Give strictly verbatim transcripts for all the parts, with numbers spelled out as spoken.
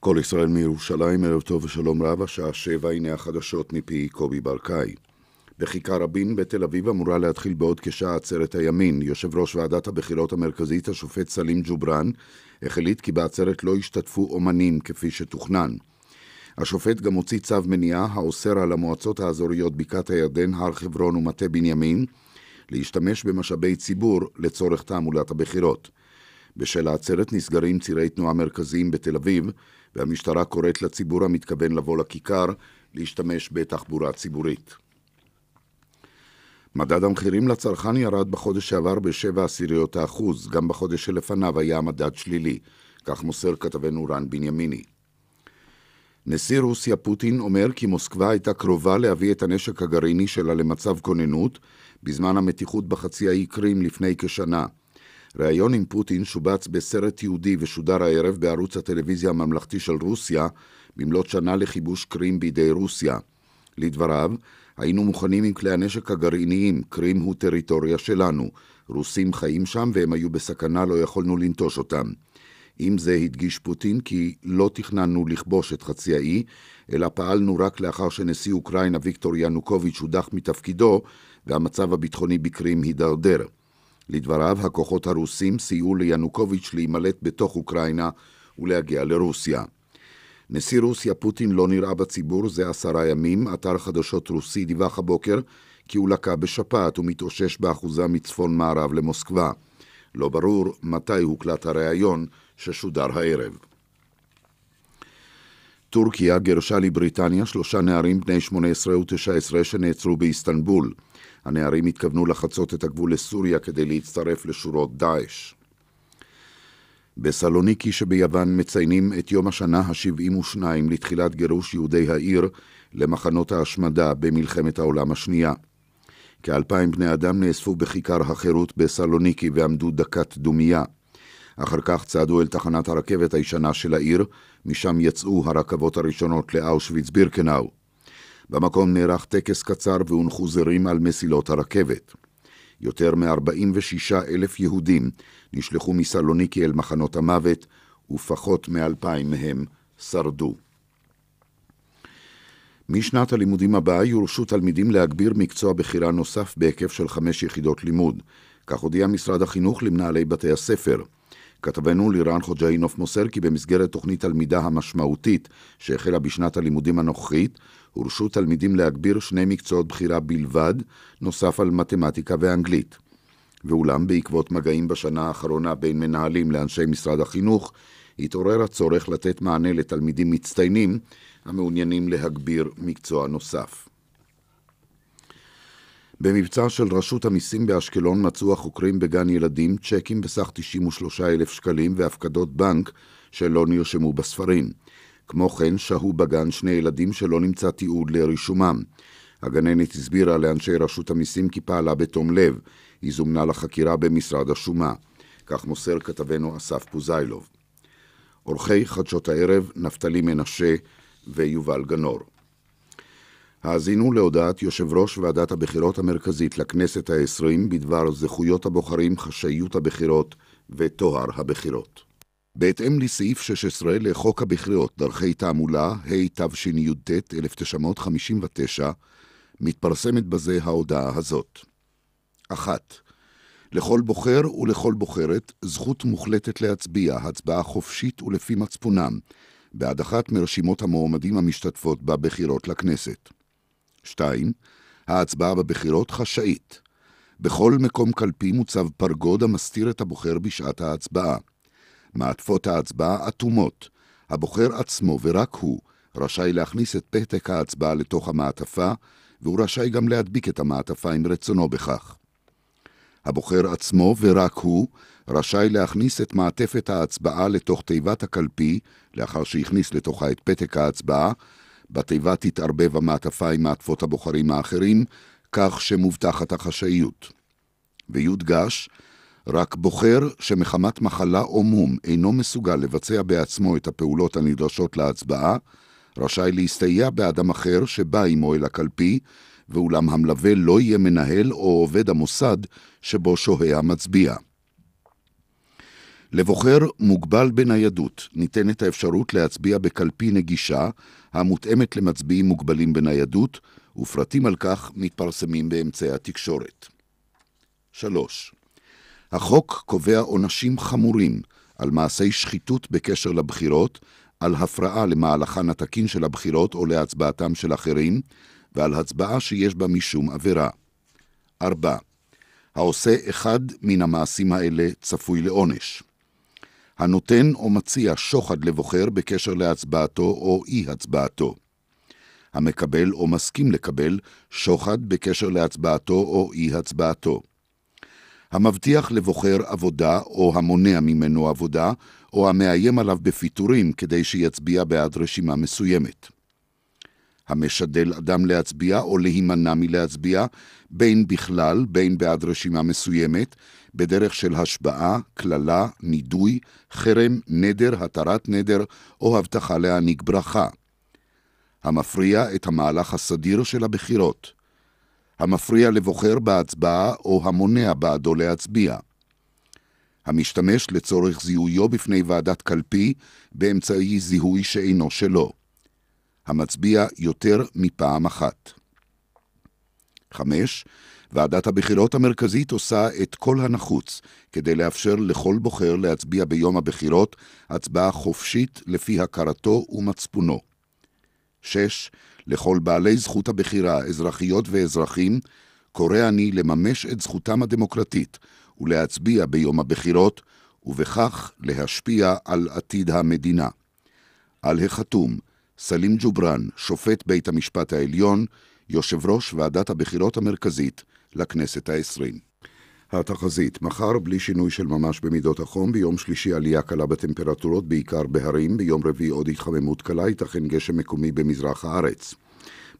כל ישראל מירושלים, ערב טוב ושלום רב, השעה שבע, הנה החדשות מפי קובי ברקאי. בכיכר רבין בתל אביב אמורה להתחיל בעוד כשעה עצרת הימין. יושב ראש ועדת הבחירות המרכזית, השופט סלים ג'וברן, החליט כי בעצרת לא השתתפו אומנים כפי שתוכנן. השופט גם הוציא צו מניעה האוסר על המועצות האזוריות בקעת הירדן, הר חברון ומטה בנימין, להשתמש במשאבי ציבור לצורך תעמולת הבחירות. בשל העצרת נסגרים צירי תנועה מרכזיים בתל אביב, והמשטרה קוראת לציבור המתכוון לבוא לכיכר להשתמש בתחבורה ציבורית. מדד המחירים לצרכן ירד בחודש שעבר בשבע עשיריות האחוז, גם בחודש שלפניו היה מדד שלילי, כך מוסר כתבנו אורן בנימיני. נשיא רוסיה פוטין אומר כי מוסקבה הייתה קרובה להביא את הנשק הגרעיני שלה למצב כוננות, בזמן המתיחות בחצי האי קרים לפני כשנה. ראיון עם פוטין שובץ בסרט יהודי ושודר הערב בערוץ הטלוויזיה הממלכתי של רוסיה, במלאת שנה לכיבוש קרים בידי רוסיה. לדבריו, היינו מוכנים עם כלי הנשק הגרעיניים, קרים הוא טריטוריה שלנו. רוסים חיים שם והם היו בסכנה, לא יכולנו לנטוש אותם. עם זה הדגיש פוטין כי לא תכננו לכבוש את חצי האי, אלא פעלנו רק לאחר שנשיא אוקראינה ויקטור יאנוקוביץ' הודח מתפקידו, והמצב הביטחוני בקרים הידרדר. לדבריו, הכוחות הרוסים סייעו לינוקוביץ' להימלט בתוך אוקראינה ולהגיע לרוסיה. נשיא רוסיה פוטין לא נראה בציבור זה עשרה ימים. אתר חדשות רוסי דיווח הבוקר כי הוא לקה בשפעת ומתאושש באחוזה מצפון מערב למוסקבה. לא ברור מתי הוקלט הראיון ששודר הערב. טורקיה גרשה לבריטניה שלושה נערים בני שמונה עשרה ו-תשע עשרה שנעצרו באיסטנבול. הנערים התכוונו לחצות את הגבול לסוריה כדי להצטרף לשורות דאעש. בסלוניקי שביוון מציינים את יום השנה ה-שבעים ושתיים לתחילת גירוש יהודי העיר למחנות ההשמדה במלחמת העולם השנייה. כאלפיים בני אדם נאספו בכיכר החירות בסלוניקי ועמדו דקת דומיה. אחר כך צעדו אל תחנת הרכבת הישנה של העיר, משם יצאו הרכבות הראשונות לאושוויץ בירקנאו. במקום נערך טקס קצר והונחו זרים על מסילות הרכבת. יותר מ-ארבעים ושישה אלף יהודים נשלחו מסלוניקי אל מחנות המוות, ופחות מ-אלפיים מהם שרדו. משנת הלימודים הבאה יורשו תלמידים להגביר מקצוע בחירה נוסף בהיקף של חמש יחידות לימוד. כך הודיע משרד החינוך למנהלי בתי הספר. כתבנו לירן חוג'אינוף מוסר כי במסגרת תוכנית תלמידה המשמעותית שהחלה בשנת הלימודים הנוכחית, הורשו תלמידים להגביר שני מקצועות בחירה בלבד, נוסף על מתמטיקה ואנגלית. ואולם בעקבות מגעים בשנה האחרונה בין מנהלים לאנשי משרד החינוך, התעורר הצורך לתת מענה לתלמידים מצטיינים המעוניינים להגביר מקצוע נוסף. במבצע של רשות המיסים באשקלון מצאו החוקרים בגן ילדים צ'קים בסך תשעים ושלושה אלף שקלים והפקדות בנק שלא נרשמו בספרים. כמו כן שהו בגן שני ילדים שלא נמצא תיעוד לרישומם. הגננת הסבירה לאנשי רשות המיסים כי פעלה בתום לב. היא זומנה לחקירה במשרד השומה. כך מוסר כתבנו אסף פוזיילוב. עורכי חדשות הערב נפתלי מנשה ויובל גנור. האזינו להודעת יושב ראש ועדת הבחירות המרכזית לכנסת העשרים בדבר זכויות הבוחרים, חשאיות הבחירות וטוהר הבחירות. בהתאם לסעיף שש עשרה לחוק הבחירות דרכי תעמולה התשי"ט אלף תשע מאות חמישים ותשע, מתפרסמת בזה ההודעה הזאת. אחת. לכל בוחר ולכל בוחרת זכות מוחלטת להצביע, הצבעה חופשית ולפי מצפונם, בעד אחת מרשימות המועמדים המשתתפות בבחירות לכנסת. שתיים. ההצבעה בבחירות חשאית. בכל מקום קלפי מוצב פרגוד המסתיר את הבוחר בשעת ההצבעה. מעטפות ההצבעה אטומות. הבוחר עצמו ורק הוא רשאי להכניס את פתק ההצבעה לתוך המעטפה, והוא רשאי גם להדביק את המעטפה עם רצונו בכך. הבוחר עצמו ורק הוא רשאי להכניס את מעטפת ההצבעה לתוך תיבת הקלפי, לאחר שהכניס לתוכה את פתק ההצבעה, בתיבה תתערבב המעטפה עם מעטפות הבוחרים האחרים, כך שמובטחת החשאיות. ויודגש, רק בוחר שמחמת מחלה או מום אינו מסוגל לבצע בעצמו את הפעולות הנדרשות להצבעה, רשאי להסתייע באדם אחר שבא עמו אל הקלפי, ואולם המלווה לא יהיה מנהל או עובד המוסד שבו שוהה המצביע. לבוחר מוגבל בניידות ניתנת האפשרות להצביע בקלפי נגישה המותאמת למצביעים מוגבלים בניידות, ופרטים על כך מתפרסמים באמצעי התקשורת. שלוש. החוק קובע עונשים חמורים על מעשי שחיתות בקשר לבחירות, על הפרעה למהלכן התקין של הבחירות או להצבעתם של אחרים, ועל הצבעה שיש בה משום עבירה. ארבע. העושה אחד מן המעשים האלה צפוי לעונש. הנותן או מציע שוחד לבוחר בקשר להצבעתו או אי-הצבעתו. המקבל או מסכים לקבל שוחד בקשר להצבעתו או אי-הצבעתו. המבטיח לבוחר עבודה או המונע ממנו עבודה, או המאיים עליו בפיטורים כדי שיצביע בעד רשימה מסוימת. המשדל אדם להצביע או להימנע מלהצביע, בין בכלל, בין בעד רשימה מסוימת, בדרך של השבעה, כללה, נידוי, חרם, נדר, התרת נדר, או הבטחה להעניק ברכה. המפריע את המהלך הסדיר של הבחירות. המפריע לבוחר בהצבעה או המונע בעדו להצביע. המשתמש לצורך זיהויו בפני ועדת קלפי באמצעי זיהוי שאינו שלו. המצביע יותר מפעם אחת. חמש. ועדת הבחירות המרכזית עושה את כל הנחוץ כדי לאפשר לכל בוחר להצביע ביום הבחירות הצבעה חופשית לפי הכרתו ומצפונו. שש. לכל בעלי זכות הבחירה, אזרחיות ואזרחים, קורא אני לממש את זכותם הדמוקרטית ולהצביע ביום הבחירות, ובכך להשפיע על עתיד המדינה. על החתום, סלים ג'וברן, שופט בית המשפט העליון, יושב ראש ועדת הבחירות המרכזית לכנסת העשרים. התחזית: מחר בלי שינוי של ממש במידות החום, ביום שלישי עלייה קלה בטמפרטורות בעיקר בהרים, ביום רביעי עוד התחממות קלה, ייתכן גשם מקומי במזרח הארץ.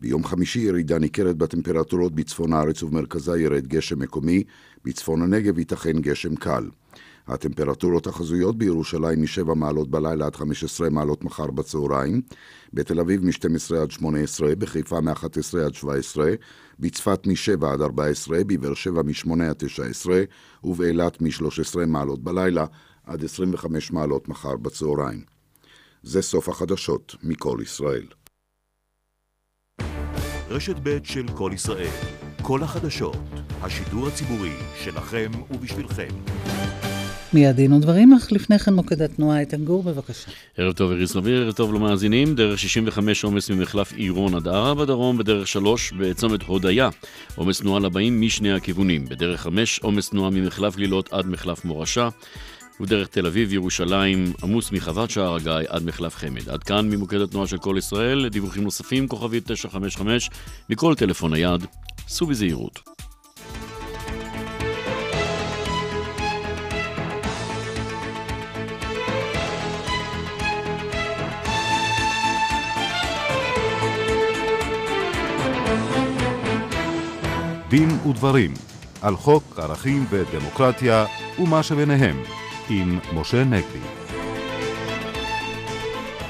ביום חמישי ירידה ניכרת בטמפרטורות בצפון הארץ ובמרכזה, ירד גשם מקומי, בצפון הנגב ייתכן גשם קל. הטמפרטורות החזויות בירושלים משבע מעלות בלילה עד חמש עשרה מעלות מחר בצהריים, בתל אביב מ-שתים עשרה עד שמונה עשרה, בחיפה מ-אחת עשרה עד שבע עשרה, בצפת מ-שבע עד ארבע עשרה, בבאר שבע מ-שמונה עד תשע עשרה, ובאילת מ-שלוש עשרה מעלות בלילה עד עשרים וחמש מעלות מחר בצהריים. זה סוף החדשות מכל ישראל. רשת ב' של כל ישראל. כל החדשות. השידור הציבורי שלכם ובשבילכם. מידין ודברים, אך לפני כן מוקד התנועה, איתן גור, בבקשה. ערב טוב, איריס רביר, ערב טוב למאזינים. דרך שישים וחמש עומס ממחלף עירון עד ערה בדרום, בדרך שלוש בצומת הודיה, עומס תנועה לבאים משני הכיוונים. בדרך חמש עומס תנועה ממחלף גלילות עד מחלף מורשה, ודרך תל אביב ירושלים עמוס מחוות שער הגיא עד מחלף חמד. עד כאן ממוקד התנועה של כל ישראל. דיווחים נוספים כוכבית תשע חמש חמש מכל טלפון היד. סעו בזהירות. דין ודברים על חוק, ערכים ודמוקרטיה ומה שביניהם עם משה נגבי.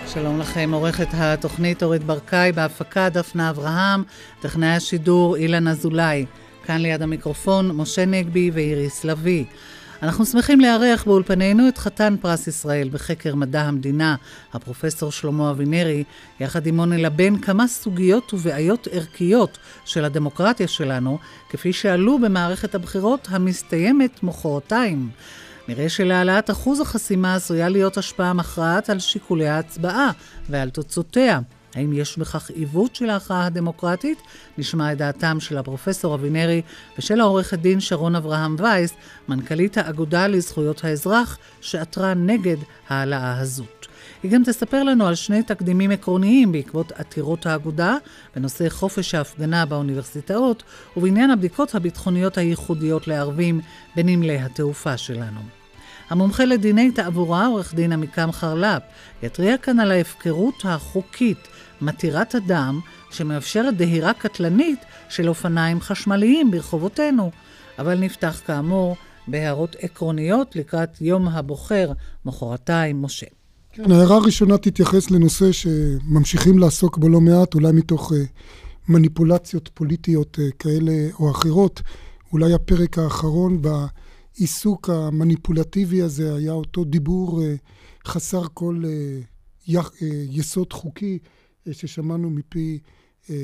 שלום לכם, עורכת התוכנית אורית ברקאי, בהפקה דפנה אברהם, טכנאי השידור אילנה זולאי. כאן ליד המיקרופון משה נגבי ואיריס לוי. אנחנו שמחים לארח באולפנינו את חתן פרס ישראל בחקר מדע המדינה, הפרופסור שלמה אבינרי, יחד עם עונה לבן כמה סוגיות ובעיות ערכיות של הדמוקרטיה שלנו, כפי שעלו במערכת הבחירות המסתיימת מחרתיים. נראה שלהעלאת אחוז החסימה עשויה להיות השפעה מכרעת על שיקולי ההצבעה ועל תוצאותיה. האם יש בכך עיוות של ההכרעה הדמוקרטית? נשמע את דעתם של הפרופסור אבינרי ושל העורך הדין שרון אברהם וייס, מנכ"לית האגודה לזכויות האזרח, שעתרה נגד העלאה הזאת. היא גם תספר לנו על שני תקדימים עקרוניים בעקבות עתירות האגודה, בנושא חופש ההפגנה באוניברסיטאות, ובעניין הבדיקות הביטחוניות הייחודיות לערבים בנמלי התעופה שלנו. המומחה לדיני תעבורה, עורך דין עמיקם חרלף, יתריע כאן על ההפקרות החוקית, מתירת אדם, שמאפשרת דהירה קטלנית של אופניים חשמליים ברחובותינו. אבל נפתח כאמור בהערות עקרוניות לקראת יום הבוחר, מחרתיים, משה. כן, ההערה הראשונה תתייחס לנושא שממשיכים לעסוק בו לא מעט, אולי מתוך אה, מניפולציות פוליטיות אה, כאלה או אחרות, אולי הפרק האחרון ב... העיסוק המניפולטיבי הזה היה אותו דיבור חסר כל יסוד חוקי ששמענו מפי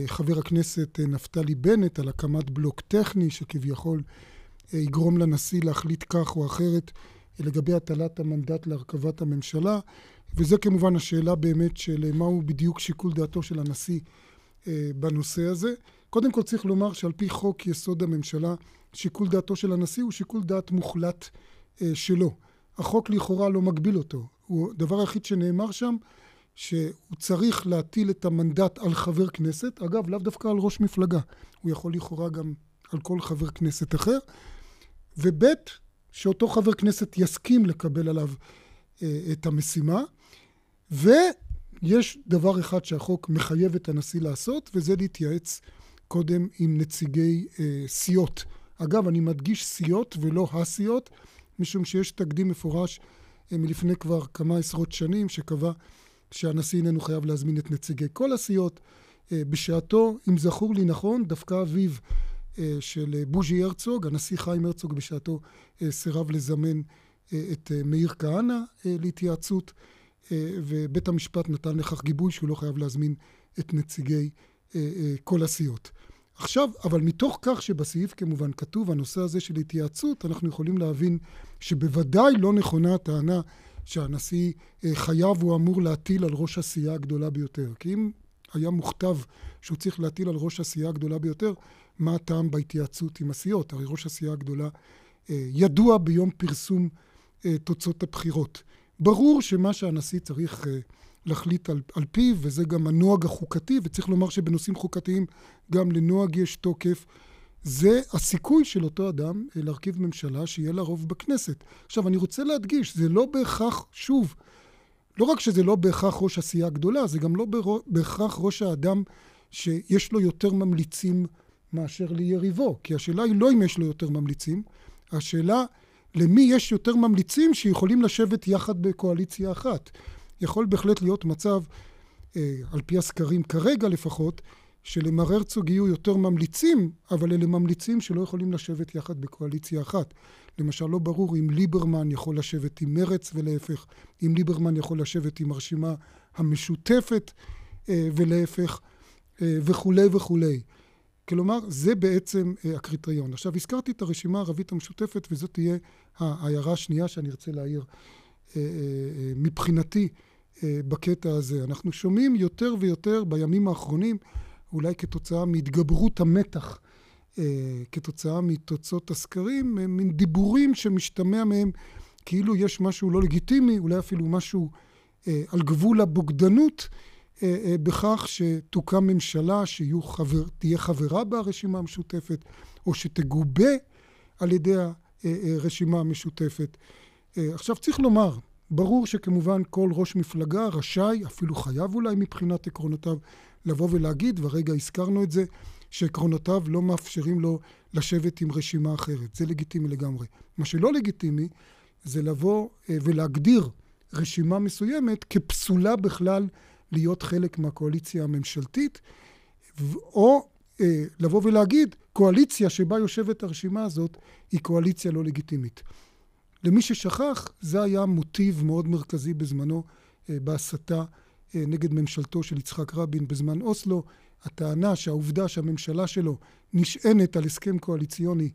חבר הכנסת נפתלי בנט על הקמת בלוק טכני שכביכול יגרום לנשיא להחליט כך או אחרת לגבי הטלת המנדט להרכבת הממשלה, וזה כמובן השאלה באמת של מהו בדיוק שיקול דעתו של הנשיא בנושא הזה. קודם כל צריך לומר שעל פי חוק יסוד הממשלה, שיקול דעתו של הנשיא הוא שיקול דעת מוחלט שלו. החוק לכאורה לא מגביל אותו. הדבר היחיד שנאמר שם, שהוא צריך להטיל את המנדט על חבר כנסת, אגב, לאו דווקא על ראש מפלגה. הוא יכול לכאורה גם על כל חבר כנסת אחר. וב' שאותו חבר כנסת יסכים לקבל עליו את המשימה. ויש דבר אחד שהחוק מחייב את הנשיא לעשות, וזה להתייעץ קודם עם נציגי אה, סיעות. אגב, אני מדגיש סיעות ולא הסיעות, משום שיש תקדים מפורש אה, מלפני כבר כמה עשרות שנים, שקבע שהנשיא איננו חייב להזמין את נציגי כל הסיעות. אה, בשעתו, אם זכור לי נכון, דווקא אביו אה, של אה, בוז'י הרצוג, הנשיא חיים הרצוג בשעתו אה, סירב לזמן אה, את אה, מאיר קהנה אה, להתייעצות, אה, ובית המשפט נתן לכך גיבוי שהוא לא חייב להזמין את נציגי כל הסיעות. עכשיו, אבל מתוך כך שבסעיף כמובן כתוב, הנושא הזה של התייעצות, אנחנו יכולים להבין שבוודאי לא נכונה הטענה שהנשיא חייב הוא אמור להטיל על ראש הסיעה הגדולה ביותר. כי אם היה מוכתב שהוא צריך להטיל על ראש הסיעה הגדולה ביותר, מה הטעם בהתייעצות עם הסיעות? הרי ראש הסיעה הגדולה ידוע ביום פרסום תוצאות הבחירות. ברור שמה שהנשיא צריך להחליט על, על פיו, וזה גם הנוהג החוקתי, וצריך לומר שבנושאים חוקתיים גם לנוהג יש תוקף, זה הסיכוי של אותו אדם להרכיב ממשלה שיהיה לה רוב בכנסת. עכשיו, אני רוצה להדגיש, זה לא בהכרח, שוב, לא רק שזה לא בהכרח ראש עשייה גדולה, זה גם לא בהכרח ראש האדם שיש לו יותר ממליצים מאשר ליריבו, כי השאלה היא לא אם יש לו יותר ממליצים, השאלה למי יש יותר ממליצים שיכולים לשבת יחד בקואליציה אחת. יכול בהחלט להיות מצב, אה, על פי הסקרים כרגע לפחות, שלמר הרצוג יהיו יותר ממליצים, אבל אלה ממליצים שלא יכולים לשבת יחד בקואליציה אחת. למשל, לא ברור אם ליברמן יכול לשבת עם מרץ ולהפך, אם ליברמן יכול לשבת עם הרשימה המשותפת אה, ולהפך, אה, וכו' וכו'. כלומר, זה בעצם אה, הקריטריון. עכשיו, הזכרתי את הרשימה הערבית המשותפת, וזאת תהיה ההערה השנייה שאני ארצה להעיר. מבחינתי בקטע הזה. אנחנו שומעים יותר ויותר בימים האחרונים, אולי כתוצאה מהתגברות המתח, כתוצאה מתוצאות הסקרים, מן דיבורים שמשתמע מהם כאילו יש משהו לא לגיטימי, אולי אפילו משהו על גבול הבוגדנות, בכך שתוקם ממשלה שתהיה חברה ברשימה המשותפת, או שתגובה על ידי הרשימה המשותפת. עכשיו צריך לומר, ברור שכמובן כל ראש מפלגה רשאי, אפילו חייב אולי מבחינת עקרונותיו, לבוא ולהגיד, ורגע הזכרנו את זה, שעקרונותיו לא מאפשרים לו לשבת עם רשימה אחרת. זה לגיטימי לגמרי. מה שלא לגיטימי, זה לבוא ולהגדיר רשימה מסוימת כפסולה בכלל להיות חלק מהקואליציה הממשלתית, או לבוא ולהגיד, קואליציה שבה יושבת הרשימה הזאת היא קואליציה לא לגיטימית. למי ששכח, זה היה מוטיב מאוד מרכזי בזמנו בהסתה נגד ממשלתו של יצחק רבין בזמן אוסלו. הטענה שהעובדה שהממשלה שלו נשענת על הסכם קואליציוני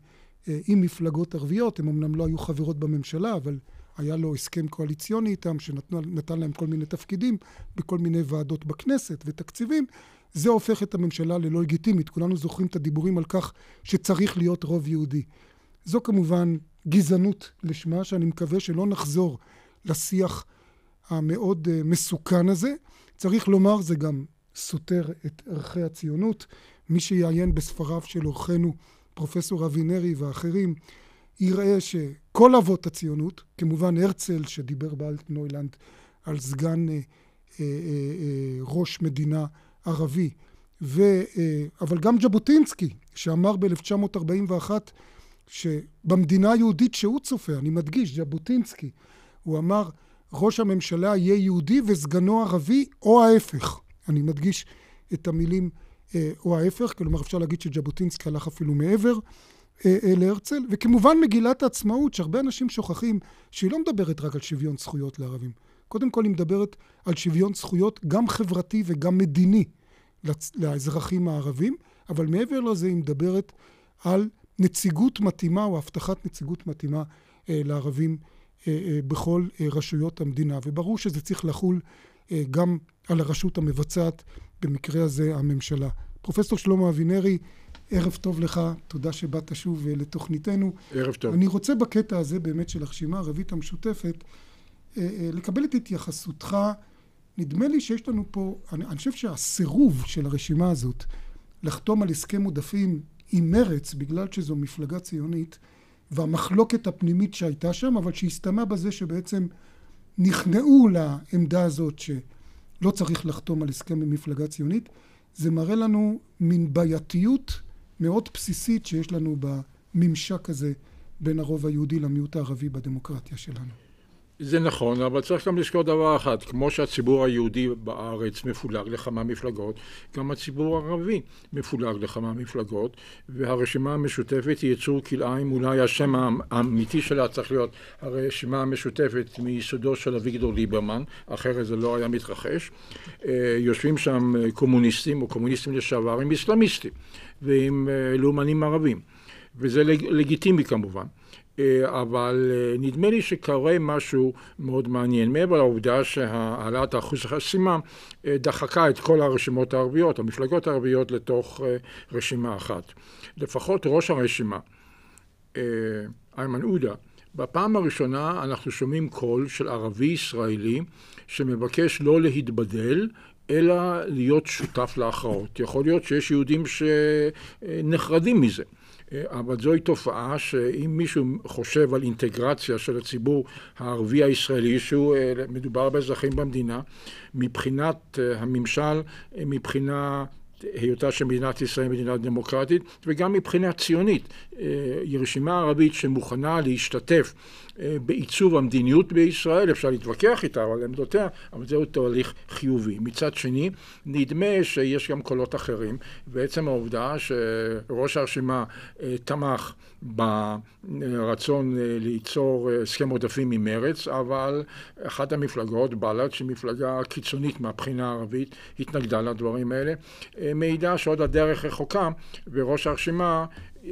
עם מפלגות ערביות, הם אמנם לא היו חברות בממשלה, אבל היה לו הסכם קואליציוני איתם, שנתן להם כל מיני תפקידים בכל מיני ועדות בכנסת ותקציבים, זה הופך את הממשלה ללא לגיטימית. כולנו זוכרים את הדיבורים על כך שצריך להיות רוב יהודי. זו כמובן גזענות לשמה, שאני מקווה שלא נחזור לשיח המאוד מסוכן הזה. צריך לומר, זה גם סותר את ערכי הציונות. מי שיעיין בספריו של אורחנו, פרופסור אבינרי ואחרים, יראה שכל אבות הציונות, כמובן הרצל שדיבר באלטנוילנד על סגן אה, אה, אה, ראש מדינה ערבי, ו, אה, אבל גם ג'בוטינסקי שאמר ב-אלף תשע מאות ארבעים ואחת, שבמדינה היהודית שהוא צופה, אני מדגיש, ז'בוטינסקי, הוא אמר, ראש הממשלה יהיה יהודי וסגנו ערבי, או ההפך. אני מדגיש את המילים, או ההפך, כלומר, אפשר להגיד שז'בוטינסקי הלך אפילו מעבר, להרצל, וכמובן מגילת העצמאות, שהרבה אנשים שוכחים שהיא לא מדברת רק על שוויון זכויות לערבים. קודם כל היא מדברת על שוויון זכויות גם חברתי וגם מדיני לאזרחים הערבים, אבל מעבר לזה היא מדברת על נציגות מתאימה או הבטחת נציגות מתאימה אה, לערבים אה, אה, בכל אה, רשויות המדינה. וברור שזה צריך לחול אה, גם על הרשות המבצעת, במקרה הזה הממשלה. פרופסור שלמה אבינרי, ערב טוב לך, תודה שבאת שוב לתוכניתנו. ערב טוב. אני רוצה בקטע הזה באמת של הרשימה הערבית המשותפת, לקבל את התייחסותך. נדמה לי שיש לנו פה, אני, אני חושב שהסירוב של הרשימה הזאת, לחתום על הסכם עודפים עם מרץ, בגלל שזו מפלגה ציונית, והמחלוקת הפנימית שהייתה שם, אבל שהסתמה בזה שבעצם נכנעו לעמדה הזאת, שלא צריך לחתום על הסכם עם מפלגה ציונית, זה מראה לנו מין בעייתיות מאוד בסיסית שיש לנו בממשק הזה בין הרוב היהודי למיעוט הערבי בדמוקרטיה שלנו. זה נכון, אבל צריך גם לזכור דבר אחד, כמו שהציבור היהודי בארץ מפולג לכמה מפלגות, גם הציבור הערבי מפולג לכמה מפלגות, והרשימה המשותפת היא יצור כלאיים, אולי השם האמיתי שלה צריך להיות הרשימה המשותפת מיסודו של אביגדור ליברמן, אחרת זה לא היה מתרחש. יושבים שם קומוניסטים או קומוניסטים לשעבר עם אסלאמיסטים ועם לאומנים ערבים, וזה לגיטימי כמובן. אבל נדמה לי שקרה משהו מאוד מעניין, מעבר לעובדה שהעלאת אחוז החסימה דחקה את כל הרשימות הערביות, המפלגות הערביות, לתוך רשימה אחת. לפחות ראש הרשימה, איימן עודה, בפעם הראשונה אנחנו שומעים קול של ערבי ישראלי שמבקש לא להתבדל, אלא להיות שותף להכרעות. יכול להיות שיש יהודים שנחרדים מזה. אבל זוהי תופעה שאם מישהו חושב על אינטגרציה של הציבור הערבי הישראלי, שהוא מדובר באזרחים במדינה, מבחינת הממשל, מבחינה היותה של מדינת ישראל מדינה דמוקרטית, וגם מבחינה ציונית, היא רשימה ערבית שמוכנה להשתתף בעיצוב המדיניות בישראל, אפשר להתווכח איתה על עמדותיה, אבל זהו תהליך חיובי. מצד שני, נדמה שיש גם קולות אחרים, בעצם העובדה שראש הרשימה תמך ברצון ליצור הסכם עודפים ממרץ, אבל אחת המפלגות, בל"ד, שהיא מפלגה קיצונית מהבחינה הערבית, התנגדה לדברים האלה, מידע שעוד הדרך רחוקה, וראש הרשימה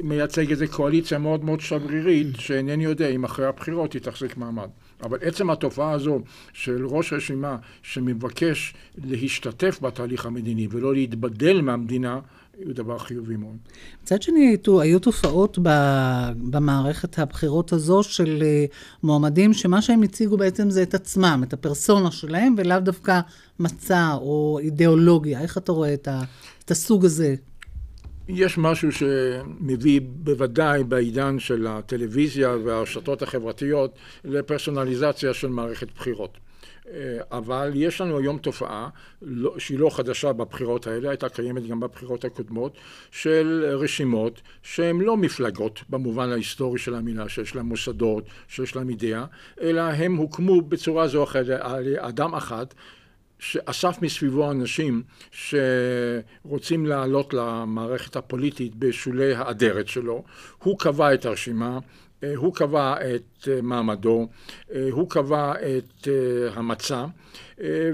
מייצג איזו קואליציה מאוד מאוד שברירית, שאינני יודע אם אחרי הבחירות היא תחזיק מעמד. אבל עצם התופעה הזו של ראש רשימה שמבקש להשתתף בתהליך המדיני ולא להתבדל מהמדינה, הוא דבר חיובי מאוד. מצד שני, היו תופעות במערכת הבחירות הזו של מועמדים שמה שהם הציגו בעצם זה את עצמם, את הפרסונה שלהם, ולאו דווקא מצע או אידיאולוגיה. איך אתה רואה את הסוג הזה? יש משהו שמביא בוודאי בעידן של הטלוויזיה והרשתות החברתיות לפרסונליזציה של מערכת בחירות. אבל יש לנו היום תופעה שהיא לא חדשה בבחירות האלה, הייתה קיימת גם בבחירות הקודמות, של רשימות שהן לא מפלגות במובן ההיסטורי של המילה, שיש להם מוסדות, שיש להם אידאה, אלא הם הוקמו בצורה זו אחרת על אדם אחד, שאסף מסביבו אנשים שרוצים לעלות למערכת הפוליטית בשולי האדרת שלו. הוא קבע את הרשימה, הוא קבע את מעמדו, הוא קבע את המצע,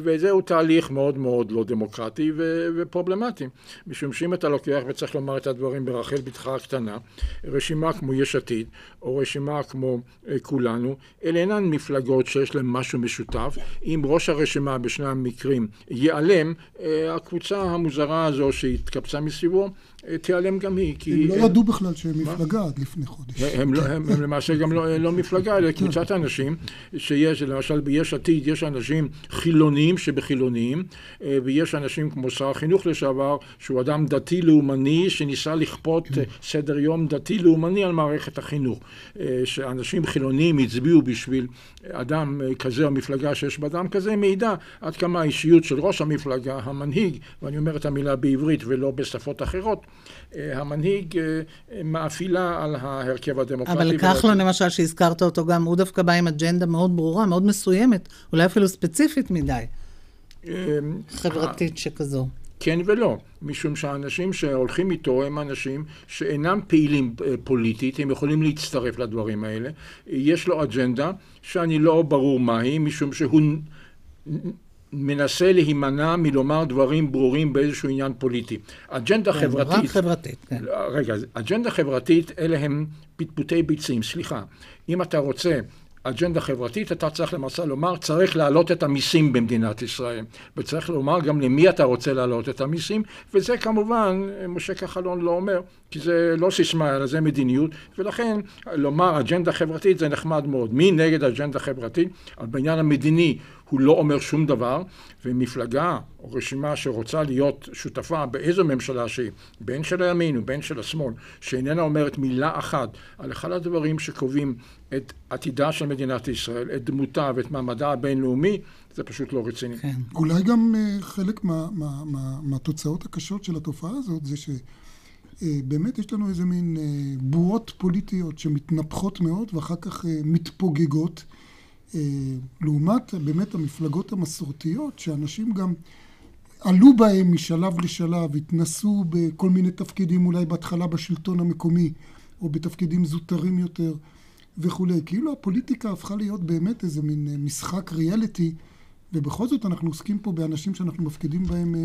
וזהו תהליך מאוד מאוד לא דמוקרטי ופרובלמטי. משום שאם אתה לוקח, וצריך לומר את הדברים ברחל בתך הקטנה, רשימה כמו יש עתיד, או רשימה כמו כולנו, אלה אינן מפלגות שיש להן משהו משותף. אם ראש הרשימה בשני המקרים ייעלם, הקבוצה המוזרה הזו שהתקבצה מסביבו, תיעלם גם היא. הם לא ידעו בכלל שהם מפלגה עד לפני חודש. הם למעשה גם לא מפלגה, אלא קבוצת אנשים שיש, למשל ביש עתיד, יש אנשים חילונים שבחילונים, ויש אנשים כמו שר החינוך לשעבר, שהוא אדם דתי-לאומני, שניסה לכפות סדר יום דתי-לאומני על מערכת החינוך. שאנשים חילונים הצביעו בשביל אדם כזה או מפלגה שיש באדם כזה, מעידה עד כמה האישיות של ראש המפלגה, המנהיג, ואני אומר את המילה בעברית ולא בשפות אחרות, המנהיג מאפילה על ההרכב הדמוקרטי. אבל כחלון למשל שהזכרת אותו גם, הוא דווקא בא עם אג'נדה מאוד ברורה, מאוד מסוימת, אולי אפילו ספציפית מדי, חברתית שכזו. כן ולא, משום שהאנשים שהולכים איתו הם אנשים שאינם פעילים פוליטית, הם יכולים להצטרף לדברים האלה. יש לו אג'נדה שאני לא ברור מהי, משום שהוא מנסה להימנע מלומר דברים ברורים באיזשהו עניין פוליטי. אג'נדה חברתית... רק חברתית, כן. רגע, אג'נדה חברתית אלה הם פטפוטי ביצים, סליחה. אם אתה רוצה... אג'נדה חברתית, אתה צריך למעשה לומר, צריך להעלות את המיסים במדינת ישראל, וצריך לומר גם למי אתה רוצה להעלות את המיסים, וזה כמובן, משה כחלון לא אומר, כי זה לא סיסמה, אלא זה מדיניות, ולכן לומר אג'נדה חברתית זה נחמד מאוד. מי נגד אג'נדה חברתית? אבל בעניין המדיני הוא לא אומר שום דבר, ומפלגה או רשימה שרוצה להיות שותפה באיזו ממשלה שהיא, בין של הימין ובין של השמאל, שאיננה אומרת מילה אחת על אחד הדברים שקובעים את עתידה של מדינת ישראל, את דמותה ואת מעמדה הבינלאומי, זה פשוט לא רציני. כן. אולי גם חלק מה, מה, מה, מהתוצאות הקשות של התופעה הזאת, זה שבאמת יש לנו איזה מין בועות פוליטיות שמתנפחות מאוד ואחר כך מתפוגגות, לעומת באמת המפלגות המסורתיות, שאנשים גם עלו בהם משלב לשלב, התנסו בכל מיני תפקידים, אולי בהתחלה בשלטון המקומי, או בתפקידים זוטרים יותר וכולי. כאילו הפוליטיקה הפכה להיות באמת איזה מין משחק ריאליטי, ובכל זאת אנחנו עוסקים פה באנשים שאנחנו מפקידים בהם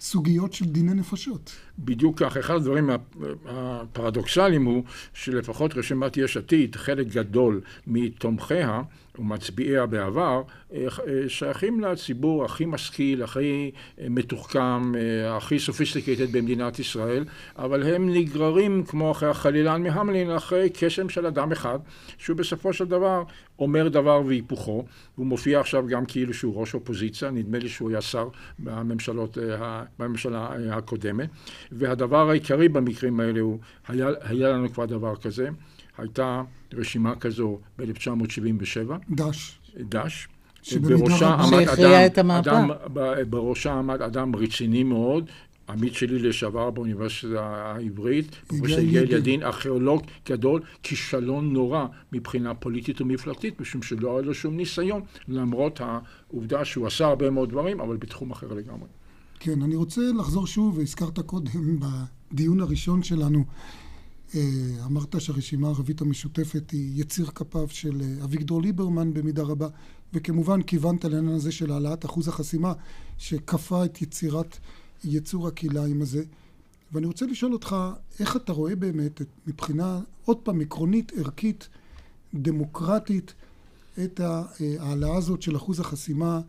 סוגיות של דיני נפשות. בדיוק כך, אחד הדברים הפרדוקסליים הוא שלפחות רשימת יש עתיד, חלק גדול מתומכיה ומצביעיה בעבר, שייכים לציבור הכי משכיל, הכי מתוחכם, הכי סופיסטיקטד במדינת ישראל, אבל הם נגררים כמו אחרי החלילן מהמלין, אחרי קסם של אדם אחד, שהוא בסופו של דבר אומר דבר והיפוכו. הוא מופיע עכשיו גם כאילו שהוא ראש אופוזיציה, נדמה לי שהוא היה שר בממשלות ה... בממשלה הקודמת, והדבר העיקרי במקרים האלה הוא, היה, היה לנו כבר דבר כזה, הייתה רשימה כזו ב-אלף תשע מאות שבעים ושבע. דש. דש. בראשה עמד אדם, אדם, בראשה עמד אדם רציני מאוד, עמית שלי לשעבר באוניברסיטה העברית, פרופסור יגאל ידין, ארכיאולוג גדול, כישלון נורא מבחינה פוליטית ומפלגתית, משום שלא היה לו שום ניסיון, למרות העובדה שהוא עשה הרבה מאוד דברים, אבל בתחום אחר לגמרי. כן, אני רוצה לחזור שוב, והזכרת קודם בדיון הראשון שלנו, אמרת שהרשימה הערבית המשותפת היא יציר כפיו של אביגדור ליברמן במידה רבה, וכמובן כיוונת לעניין הזה של העלאת אחוז החסימה שכפה את יצירת יצור הקהיליים הזה. ואני רוצה לשאול אותך, איך אתה רואה באמת מבחינה עוד פעם עקרונית, ערכית, דמוקרטית, את העלאה הזאת של אחוז החסימה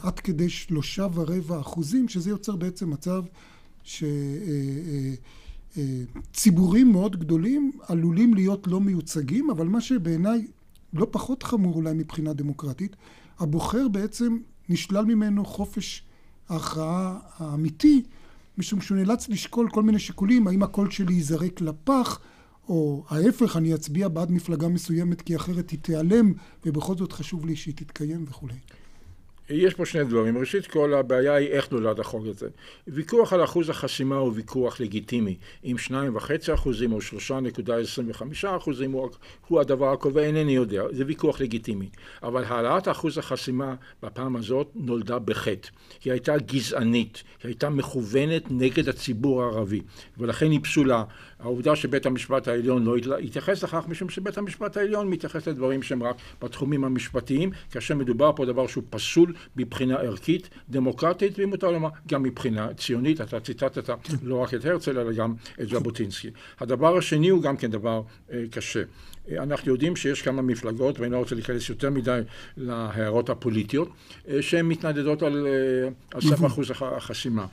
עד כדי שלושה ורבע אחוזים, שזה יוצר בעצם מצב ש... ציבורים מאוד גדולים עלולים להיות לא מיוצגים, אבל מה שבעיניי לא פחות חמור אולי מבחינה דמוקרטית, הבוחר בעצם נשלל ממנו חופש ההכרעה האמיתי, משום שהוא נאלץ לשקול כל מיני שיקולים, האם הקול שלי ייזרק לפח, או ההפך, אני אצביע בעד מפלגה מסוימת כי אחרת היא תיעלם, ובכל זאת חשוב לי שהיא תתקיים וכולי. יש פה שני דברים. ראשית כל, הבעיה היא איך נולד החוק הזה. ויכוח על אחוז החסימה הוא ויכוח לגיטימי. אם שניים וחצי אחוזים או שלושה נקודה עשרים וחמישה אחוזים הוא הדבר הקובע, אינני יודע. זה ויכוח לגיטימי. אבל העלאת אחוז החסימה בפעם הזאת נולדה בחטא. היא הייתה גזענית. היא הייתה מכוונת נגד הציבור הערבי. ולכן היא פסולה. העובדה שבית המשפט העליון לא התייחס לכך, משום שבית המשפט העליון מתייחס לדברים שהם רק בתחומים המשפטיים, כאשר מדובר פה דבר שהוא פסול מבחינה ערכית, דמוקרטית, ומותר לומר, גם מבחינה ציונית. אתה ציטטת לא רק את הרצל, אלא גם את ג'בוטינסקי. הדבר השני הוא גם כן דבר אה, קשה. אנחנו יודעים שיש כמה מפלגות, ואני לא רוצה להיכנס יותר מדי להערות הפוליטיות, שהן מתנדדות על סף אחוז החסימה.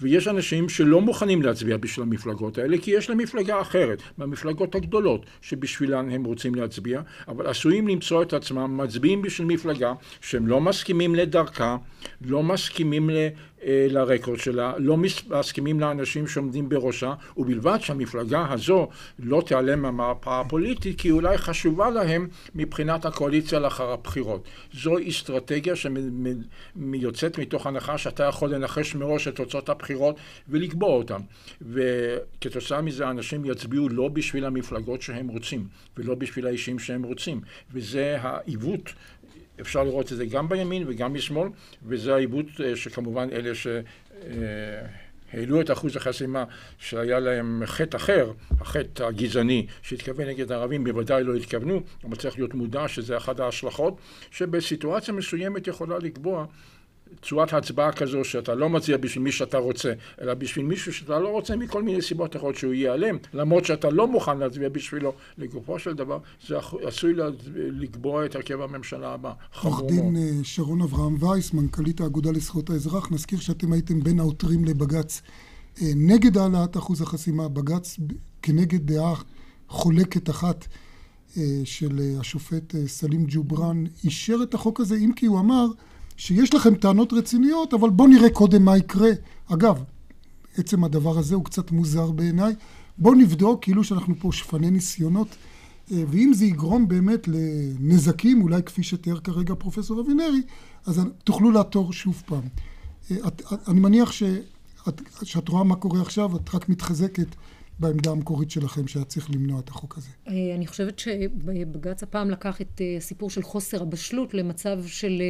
ויש אנשים שלא מוכנים להצביע בשביל המפלגות האלה, כי יש להם מפלגה אחרת, מהמפלגות הגדולות, שבשבילן הם רוצים להצביע, אבל עשויים למצוא את עצמם, מצביעים בשביל מפלגה, שהם לא מסכימים לדרכה, לא מסכימים ל... לרקורד שלה, לא מסכימים לאנשים שעומדים בראשה, ובלבד שהמפלגה הזו לא תיעלם מהמפה הפוליטית, כי אולי חשובה להם מבחינת הקואליציה לאחר הבחירות. זו אסטרטגיה שיוצאת מתוך הנחה שאתה יכול לנחש מראש את תוצאות הבחירות ולקבוע אותן. וכתוצאה מזה האנשים יצביעו לא בשביל המפלגות שהם רוצים, ולא בשביל האישים שהם רוצים. וזה העיוות. אפשר לראות את זה גם בימין וגם בשמאל, וזה העיבוד שכמובן אלה ש... העלו את אחוז החסימה שהיה להם חטא אחר, החטא הגזעני שהתכוון נגד הערבים, בוודאי לא התכוונו, אבל צריך להיות מודע שזה אחת ההשלכות, שבסיטואציה מסוימת יכולה לקבוע צורת הצבעה כזו שאתה לא מצביע בשביל מי שאתה רוצה, אלא בשביל מישהו שאתה לא רוצה מכל מיני סיבות אחרות שהוא ייעלם, למרות שאתה לא מוכן להצביע בשבילו. לגופו של דבר, זה עשוי לקבוע את הרכב הממשלה הבא. עורך דין שרון אברהם וייס, מנכ"לית האגודה לזכויות האזרח, נזכיר שאתם הייתם בין העותרים לבג"ץ נגד העלאת אחוז החסימה, בג"ץ כנגד דעה חולקת אחת של השופט סלים ג'וברן, אישר את החוק הזה, אם כי הוא אמר שיש לכם טענות רציניות, אבל בואו נראה קודם מה יקרה. אגב, עצם הדבר הזה הוא קצת מוזר בעיניי. בואו נבדוק, כאילו שאנחנו פה שפני ניסיונות, ואם זה יגרום באמת לנזקים, אולי כפי שתיאר כרגע פרופסור אבינרי, אז תוכלו לעתור שוב פעם. את, אני מניח שאת, שאת רואה מה קורה עכשיו, את רק מתחזקת בעמדה המקורית שלכם שהיה צריך למנוע את החוק הזה. אני חושבת שבג"ץ הפעם לקח את הסיפור של חוסר הבשלות למצב של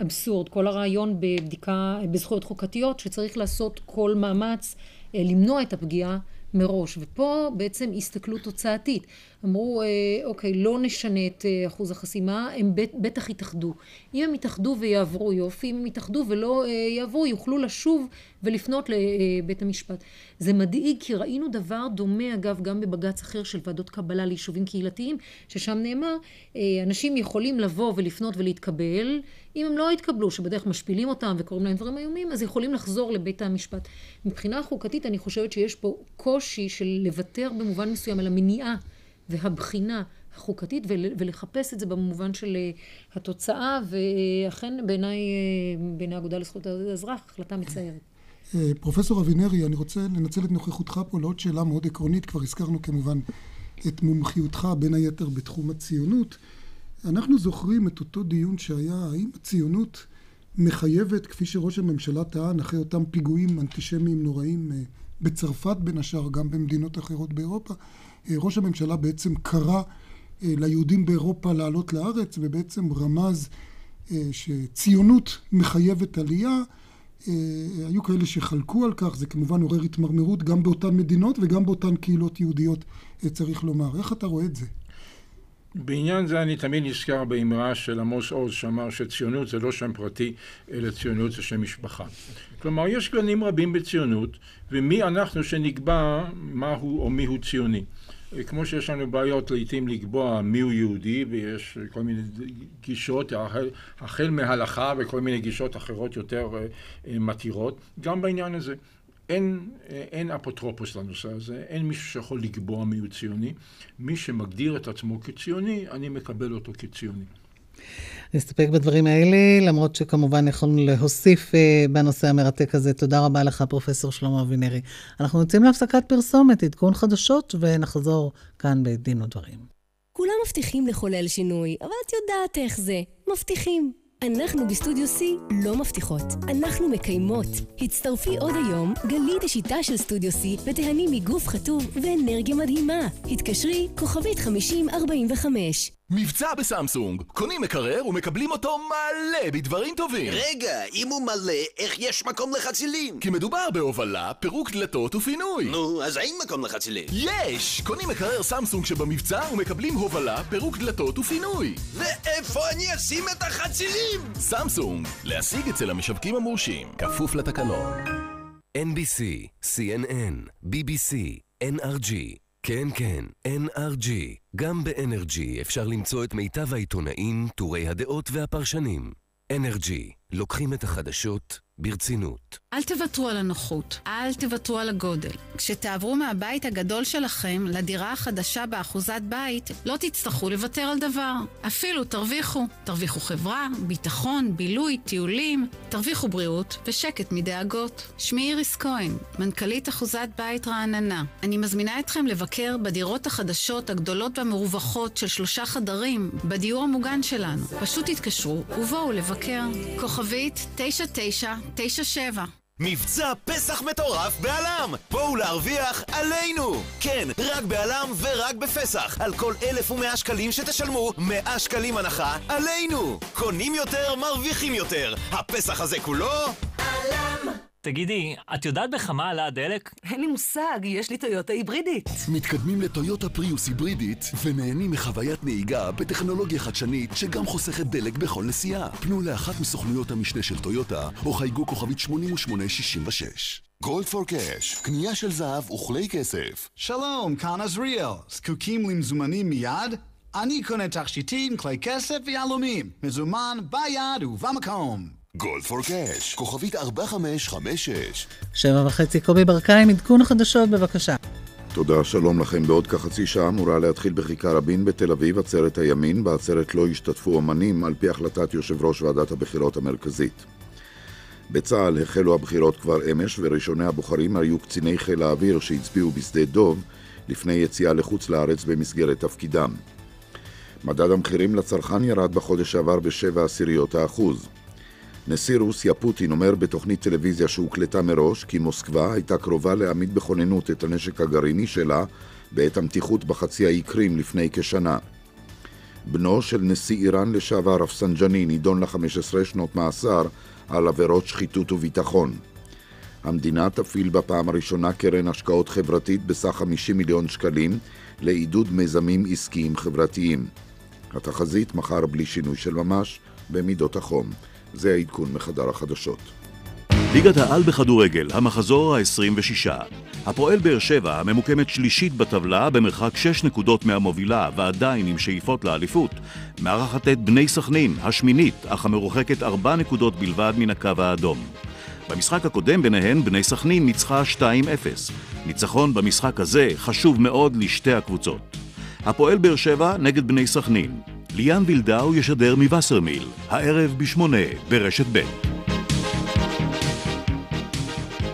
אבסורד. כל הרעיון בבדיקה בזכויות חוקתיות שצריך לעשות כל מאמץ למנוע את הפגיעה מראש, ופה בעצם הסתכלות תוצאתית. אמרו אוקיי, לא נשנה את אחוז החסימה, הם בטח יתאחדו. אם הם יתאחדו ויעברו יופי, אם הם יתאחדו ולא יעברו, יוכלו לשוב ולפנות לבית המשפט. זה מדאיג, כי ראינו דבר דומה אגב גם בבג"ץ אחר של ועדות קבלה ליישובים קהילתיים, ששם נאמר אנשים יכולים לבוא ולפנות ולהתקבל, אם הם לא התקבלו, שבדרך משפילים אותם וקוראים להם דברים איומים, אז יכולים לחזור לבית המשפט. מבחינה חוקתית אני חושבת שיש פה קושי של לוותר במובן מסוים על המניעה והבחינה החוקתית, ולחפש את זה במובן של התוצאה, ואכן בעיניי, בעיני האגודה לזכויות האזרח, החלטה מצערת. פרופסור אבינרי, אני רוצה לנצל את נוכחותך פה לעוד שאלה מאוד עקרונית. כבר הזכרנו כמובן את מומחיותך בין היתר בתחום הציונות. אנחנו זוכרים את אותו דיון שהיה, האם הציונות מחייבת, כפי שראש הממשלה טען, אחרי אותם פיגועים אנטישמיים נוראים בצרפת בין השאר, גם במדינות אחרות באירופה, ראש הממשלה בעצם קרא ליהודים באירופה לעלות לארץ, ובעצם רמז שציונות מחייבת עלייה. היו כאלה שחלקו על כך, זה כמובן עורר התמרמרות גם באותן מדינות וגם באותן קהילות יהודיות, צריך לומר. איך אתה רואה את זה? בעניין זה אני תמיד נזכר באמרה של עמוס עוז, שאמר שציונות זה לא שם פרטי, אלא ציונות זה שם משפחה. כלומר, יש גוונים רבים בציונות, ומי אנחנו שנקבע מהו או מיהו ציוני. כמו שיש לנו בעיות לעתים לקבוע מיהו יהודי, ויש כל מיני גישות, החל מההלכה וכל מיני גישות אחרות יותר מתירות, גם בעניין הזה. אין, אין אפוטרופוס לנושא הזה, אין מישהו שיכול לקבוע מיהו ציוני. מי שמגדיר את עצמו כציוני, אני מקבל אותו כציוני. נסתפק בדברים האלה, למרות שכמובן יכולנו להוסיף בנושא המרתק הזה. תודה רבה לך, פרופסור שלמה אבינרי. אנחנו יוצאים להפסקת פרסומת, עדכון חדשות, ונחזור כאן בדין ודברים. כולם מבטיחים לחולל שינוי, אבל את יודעת איך זה. מבטיחים. אנחנו בסטודיו C לא מבטיחות, אנחנו מקיימות. הצטרפי עוד היום, גלי את השיטה של סטודיו C ותהני מגוף חטוב ואנרגיה מדהימה. התקשרי כוכבית חמישים ארבעים וחמש. מבצע בסמסונג, קונים מקרר ומקבלים אותו מלא בדברים טובים. רגע, אם הוא מלא, איך יש מקום לחצילים? כי מדובר בהובלה, פירוק דלתות ופינוי. נו, אז אין מקום לחצילים. יש! קונים מקרר סמסונג שבמבצע ומקבלים הובלה, פירוק דלתות ופינוי. ואיפה אני אשים את החצילים? סמסונג, להשיג אצל המשווקים המורשים, כפוף לתקנון. N B C, C N N, B B C, N R G. כן, כן, N R G. גם ב-N R G אפשר למצוא את מיטב העיתונאים, תורי הדעות והפרשנים. N R G. לוקחים את החדשות ברצינות. אל תוותרו על הנוחות, אל תוותרו על הגודל. כשתעברו מהבית הגדול שלכם לדירה החדשה באחוזת בית, לא תצטרכו לוותר על דבר. אפילו תרוויחו. תרוויחו חברה, ביטחון, בילוי, טיולים. תרוויחו בריאות ושקט מדאגות. שמי איריס כהן, מנכ"לית אחוזת בית רעננה. אני מזמינה אתכם לבקר בדירות החדשות הגדולות והמרווחות של שלושה חדרים בדיור המוגן שלנו. פשוט תתקשרו ובואו לבקר. כוכבית תשע תשע תשע שבע. מבצע פסח מטורף בעלם. בואו להרוויח עלינו. כן, רק בעלם ורק בפסח. על כל אלף ומאה שקלים שתשלמו, מאה שקלים הנחה עלינו. קונים יותר, מרוויחים יותר. הפסח הזה כולו עלם. תגידי, את יודעת בכמה עלה הדלק? אין לי מושג, יש לי טויוטה היברידית. מתקדמים לטויוטה פריוס היברידית ונהנים מחוויית נהיגה בטכנולוגיה חדשנית שגם חוסכת דלק בכל נסיעה. פנו לאחת מסוכנויות המשנה של טויוטה או חייגו כוכבית שמונים ושמונה שישים ושש. גולד פור קאש, קנייה של זהב וכלי כסף. שלום, כאן עזריאל. זקוקים למזומנים מיד? אני קונה תכשיטים, כלי כסף ויהלומים. מזומן ביד ובמקום. גולד פור קאש, כוכבית ארבע חמש חמש שש. שבע וחצי, קובי ברקאי, עדכון חדשות בבקשה. תודה, שלום לכם. בעוד כחצי שעה אמורה להתחיל בכיכר רבין בתל אביב עצרת הימין. בעצרת לא השתתפו אמנים על פי החלטת יושב ראש ועדת הבחירות המרכזית. בצה"ל החלו הבחירות כבר אמש, וראשוני הבוחרים היו קציני חיל האוויר שהצביעו בשדה דוב לפני יציאה לחוץ לארץ במסגרת תפקידם. מדד המחירים לצרכן ירד בחודש שעבר בשבע עשיריות האחוז. נשיא רוסיה פוטין אומר בתוכנית טלוויזיה שהוקלטה מראש כי מוסקבה הייתה קרובה להעמיד בכוננות את הנשק הגרעיני שלה בעת המתיחות בחצי האי קרים לפני כשנה. בנו של נשיא איראן לשעבר רפסנג'ני נידון ל-חמש עשרה שנות מאסר על עבירות שחיתות וביטחון. המדינה תפעיל בפעם הראשונה קרן השקעות חברתית בסך חמישים מיליון שקלים לעידוד מיזמים עסקיים חברתיים. התחזית מחר בלי שינוי של ממש במידות החום. זה העדכון מחדר החדשות. ליגת העל בכדורגל, המחזור ה-עשרים ושש. הפועל בער שבע, הממוקמת שלישית בטבלה במרחק שש נקודות מהמובילה ועדיין עם שאיפות לאליפות, מארחת את בני סכנין, השמינית, אך המרוחקת ארבע נקודות בלבד מן הקו האדום. במשחק הקודם ביניהן בני סכנין ניצחה שתיים אפס. ניצחון במשחק הזה חשוב מאוד לשתי הקבוצות. הפועל בער שבע נגד בני סכנין. ליאן וילדאו ישדר מווסרמיל, הערב בשמונה, ברשת ב'.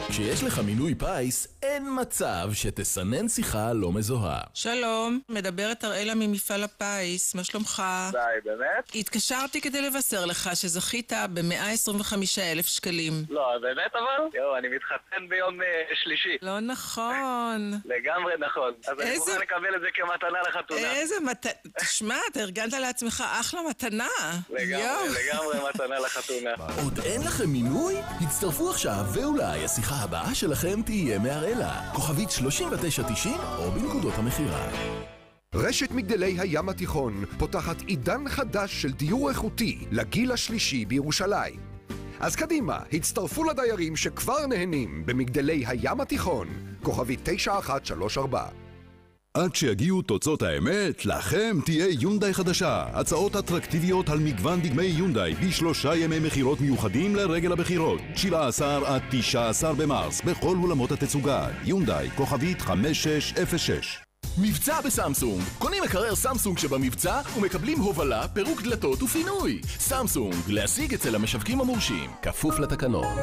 כשיש לך מילוי פייס, אין מצב שתסנן שיחה לא מזוהה. שלום, מדברת אראלה ממפעל הפייס, מה שלומך? די, באמת? התקשרתי כדי לבשר לך שזכית ב-מאה עשרים וחמישה אלף שקלים. לא, באמת אבל? יואו, אני מתחתן ביום uh, שלישי. לא נכון. לגמרי נכון. אז איזה... אני מוכן לקבל את זה כמתנה לחתונה. איזה מתנה... תשמע, אתה ארגנת לעצמך אחלה מתנה. לגמרי, לגמרי מתנה לחתונה. עוד אין לכם מינוי? הצטרפו עכשיו, ואולי השיחה הבאה שלכם תהיה מהראלה. כוכבית שלושים ותשע תשעים או בנקודות המחירה. רשת מגדלי הים התיכון פותחת עידן חדש של דיור איכותי לגיל השלישי בירושלים. אז קדימה, הצטרפו לדיירים שכבר נהנים במגדלי הים התיכון, כוכבית תשע אחת שלוש ארבע. עד שיגיעו תוצאות האמת, לכם תהיה יונדאי חדשה. הצעות אטרקטיביות על מגוון דגמי יונדאי בשלושה ימי מחירות מיוחדים לרגל הבחירות. שבעה עשר עד תשעה עשר במרס, בכל אולמות התצוגה. יונדאי, כוכבית חמש שש אפס שש. מבצע בסמסונג. קונים מקרר סמסונג שבמבצע ומקבלים הובלה, פירוק דלתות ופינוי. סמסונג, להשיג אצל המשווקים המורשים. כפוף לתקנון.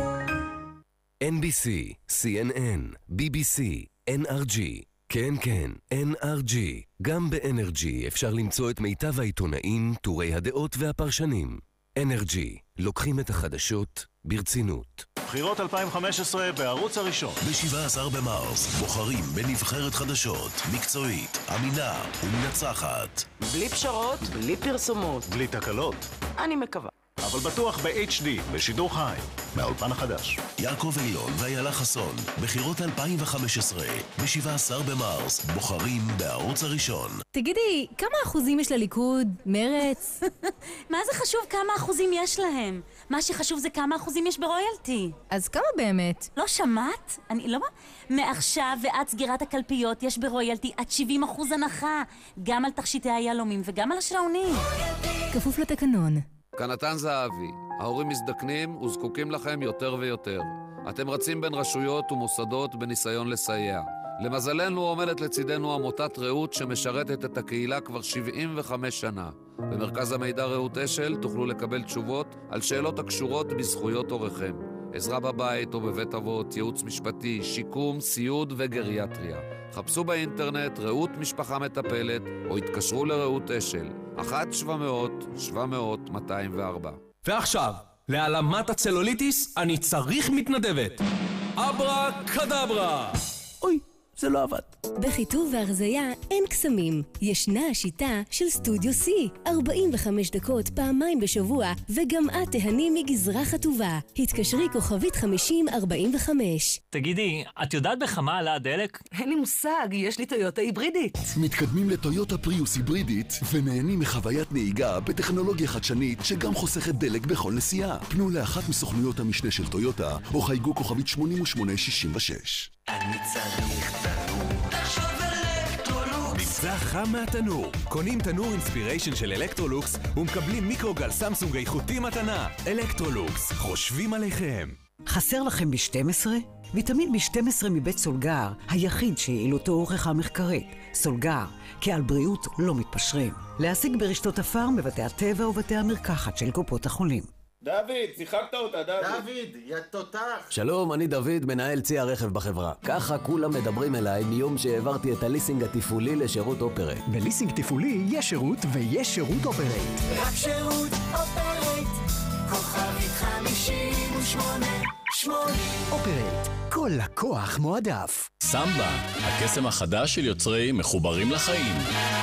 אן בי סי, סי אן אן, בי בי סי, אן אר ג'י. כן, כן, אן אר ג'י. גם ב-אן אר ג'י אפשר למצוא את מיטב העיתונאים, תורי הדעות והפרשנים. אן אר ג'י, לוקחים את החדשות ברצינות. בחירות אלפיים וחמש עשרה בערוץ הראשון. ב-שבעה עשר במרס, בוחרים בנבחרת חדשות, מקצועית, אמינה ומנצחת. בלי פשרות, בלי פרסומות. בלי תקלות. אני מקווה. אבל בטוח ב-אייץ' די, בשידור חי, מהאולפן החדש. יעקב אילון ואיילה חסון, בחירות אלפיים וחמש עשרה, ב-שבעה עשר במרס, בוחרים בערוץ הראשון. תגידי, כמה אחוזים יש לליכוד, מרץ? מה זה חשוב כמה אחוזים יש להם? מה שחשוב זה כמה אחוזים יש ברויאלטי. אז כמה באמת? לא שמעת? אני לא... מעכשיו ועד סגירת הקלפיות יש ברויאלטי עד שבעים אחוז הנחה, גם על תכשיטי היהלומים וגם על השעונים. כפוף לתקנון. קנתן זהבי, ההורים מזדקנים וזקוקים לכם יותר ויותר. אתם רצים בין רשויות ומוסדות בניסיון לסייע. למזלנו עומדת לצידנו עמותת רעות שמשרתת את הקהילה כבר שבעים וחמש שנה. במרכז המידע רעות אשל תוכלו לקבל תשובות על שאלות הקשורות בזכויות הוריכם. עזרה בבית או בבית אבות, ייעוץ משפטי, שיקום, סיוד וגריאטריה. חפשו באינטרנט רעות משפחה מטפלת או התקשרו לרעות אשל. אחת שבע אפס אפס שבע אפס אפס מאתיים וארבע. ועכשיו, להעלמת הצלוליטיס אני צריך מתנדבת. אברה קדברה! אוי, זה לא עבד. בחיתוב והרזיה אין קסמים. ישנה השיטה של סטודיו C. ארבעים וחמש דקות פעמיים בשבוע, וגם את תהני מגזרה חטובה. התקשרי כוכבית חמישים ארבעים וחמש. תגידי, את יודעת בכמה עלה הדלק? אין לי מושג, יש לי טויוטה היברידית. מתקדמים לטויוטה פריוס היברידית ונהנים מחוויית נהיגה בטכנולוגיה חדשנית שגם חוסכת דלק בכל נסיעה. פנו לאחת מסוכנויות המשנה של טויוטה או חייגו כוכבית שמונים ושמונה שישים ושש. אני צריך תנור. תחשוב אלקטרולוקס. מבצע חם מהתנור. קונים תנור אינספיריישן של אלקטרולוקס ומקבלים מיקרוגל סמסונג איכותי מתנה. אלקטרולוקס, חושבים עליכם. חסר לכם ב-שתים עשרה? ויטמין ב-שתים עשרה מבית סולגר, היחיד שאילותו הוכחה מחקרית. סולגר, כי על בריאות לא מתפשרים. להשיג ברשתות הפארם, בבתי הטבע ובתי המרקחת של קופות החולים. דוד, שיחקת אותה, דוד. דוד, יא תותח. שלום, אני דוד, מנהל צי הרכב בחברה. ככה כולם מדברים אליי מיום שהעברתי את הליסינג התפעולי לשירות אופרט. בליסינג תפעולי יש שירות ויש שירות אופרט. רק שירות אופרט, כוכבית חמישים ושמונה שמונים. אופרט, כל לקוח מועדף. סמבה, הקסם החדש של יוצרי מחוברים לחיים.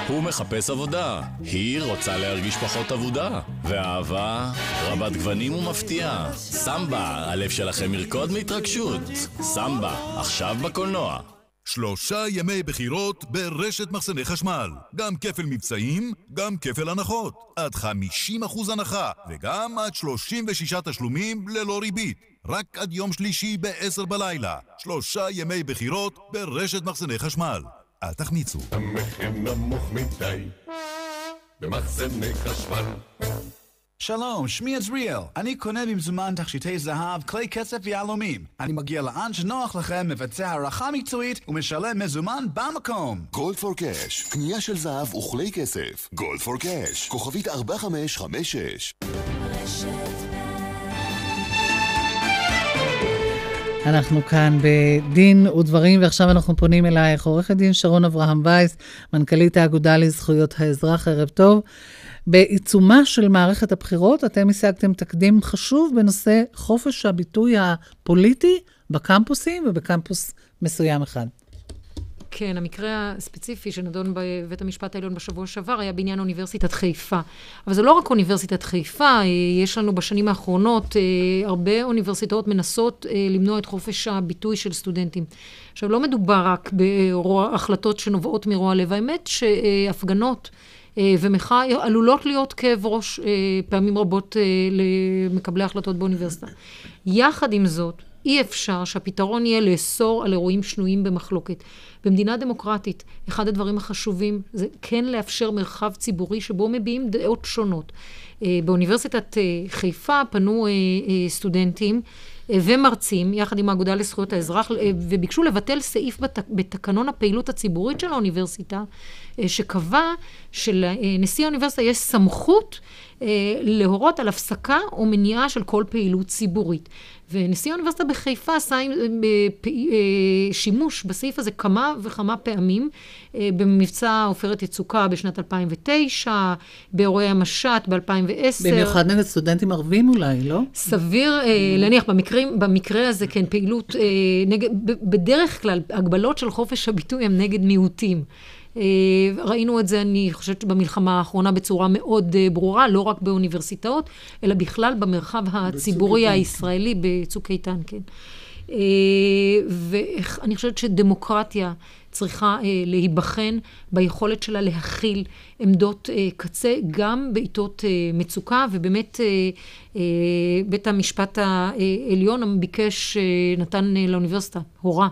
הוא מחפש עבודה, היא רוצה להרגיש פחות עבודה, והאהבה רבת גוונים ומפתיעה. סמבה, הלב שלכם ירקוד מהתרגשות. סמבה, עכשיו בקולנוע. שלושה ימי בחירות ברשת מחסני חשמל. גם כפל מבצעים, גם כפל הנחות. עד חמישים אחוז הנחה, וגם עד שלושים ושישה תשלומים ללא ריבית. רק עד יום שלישי בעשר בלילה. שלושה ימי בחירות ברשת מחסני חשמל. אל תחמיצו. המחיר נמוך מדי במחסני חשמל. שלום, שמי עזריאל. אני קונה במזומן תכשיטי זהב, כלי כסף ויהלומים. אני מגיע לאן שנוח לכם, מבצע הערכה מקצועית ומשלם מזומן במקום. גולד פור קאש, קנייה של זהב וכלי כסף. גולד פור קאש, כוכבית ארבע חמש חמש שש. אנחנו כאן בדין ודברים, ועכשיו אנחנו פונים אלייך, עורכת דין שרון אברהם וייס, מנכ"לית האגודה לזכויות האזרח, ערב טוב. בעיצומה של מערכת הבחירות, אתם השגתם תקדים חשוב בנושא חופש הביטוי הפוליטי בקמפוסים ובקמפוס מסוים אחד. כן, המקרה הספציפי שנדון בבית המשפט העליון בשבוע שעבר היה בעניין אוניברסיטת חיפה. אבל זה לא רק אוניברסיטת חיפה, יש לנו בשנים האחרונות הרבה אוניברסיטאות מנסות למנוע את חופש הביטוי של סטודנטים. עכשיו, לא מדובר רק בהחלטות שנובעות מרוע לב. האמת שהפגנות ומחאה עלולות להיות כאב ראש פעמים רבות למקבלי החלטות באוניברסיטה. יחד עם זאת, אי אפשר שהפתרון יהיה לאסור על אירועים שנויים במחלוקת. במדינה דמוקרטית, אחד הדברים החשובים זה כן לאפשר מרחב ציבורי שבו מביעים דעות שונות. באוניברסיטת חיפה פנו סטודנטים ומרצים, יחד עם האגודה לזכויות האזרח, וביקשו לבטל סעיף בתקנון הפעילות הציבורית של האוניברסיטה, שקבע שלנשיא האוניברסיטה יש סמכות להורות על הפסקה או מניעה של כל פעילות ציבורית. ונשיא האוניברסיטה בחיפה עשה שימוש בסעיף הזה כמה וכמה פעמים, במבצע עופרת יצוקה בשנת אלפיים ותשע, באירועי המשט ב-אלפיים ועשר. במיוחד נגד סטודנטים ערבים אולי, לא? סביר להניח, במקרים, במקרה הזה כן, פעילות, נגד, בדרך כלל, הגבלות של חופש הביטוי הם נגד מיעוטים. ראינו את זה, אני חושבת, במלחמה האחרונה בצורה מאוד ברורה, לא רק באוניברסיטאות, אלא בכלל במרחב הציבורי הישראלי, בצוק איתן, כן. ואני חושבת שדמוקרטיה צריכה להיבחן ביכולת שלה להכיל עמדות קצה, גם בעיתות מצוקה, ובאמת בית המשפט העליון ביקש, נתן לאוניברסיטה, הורה,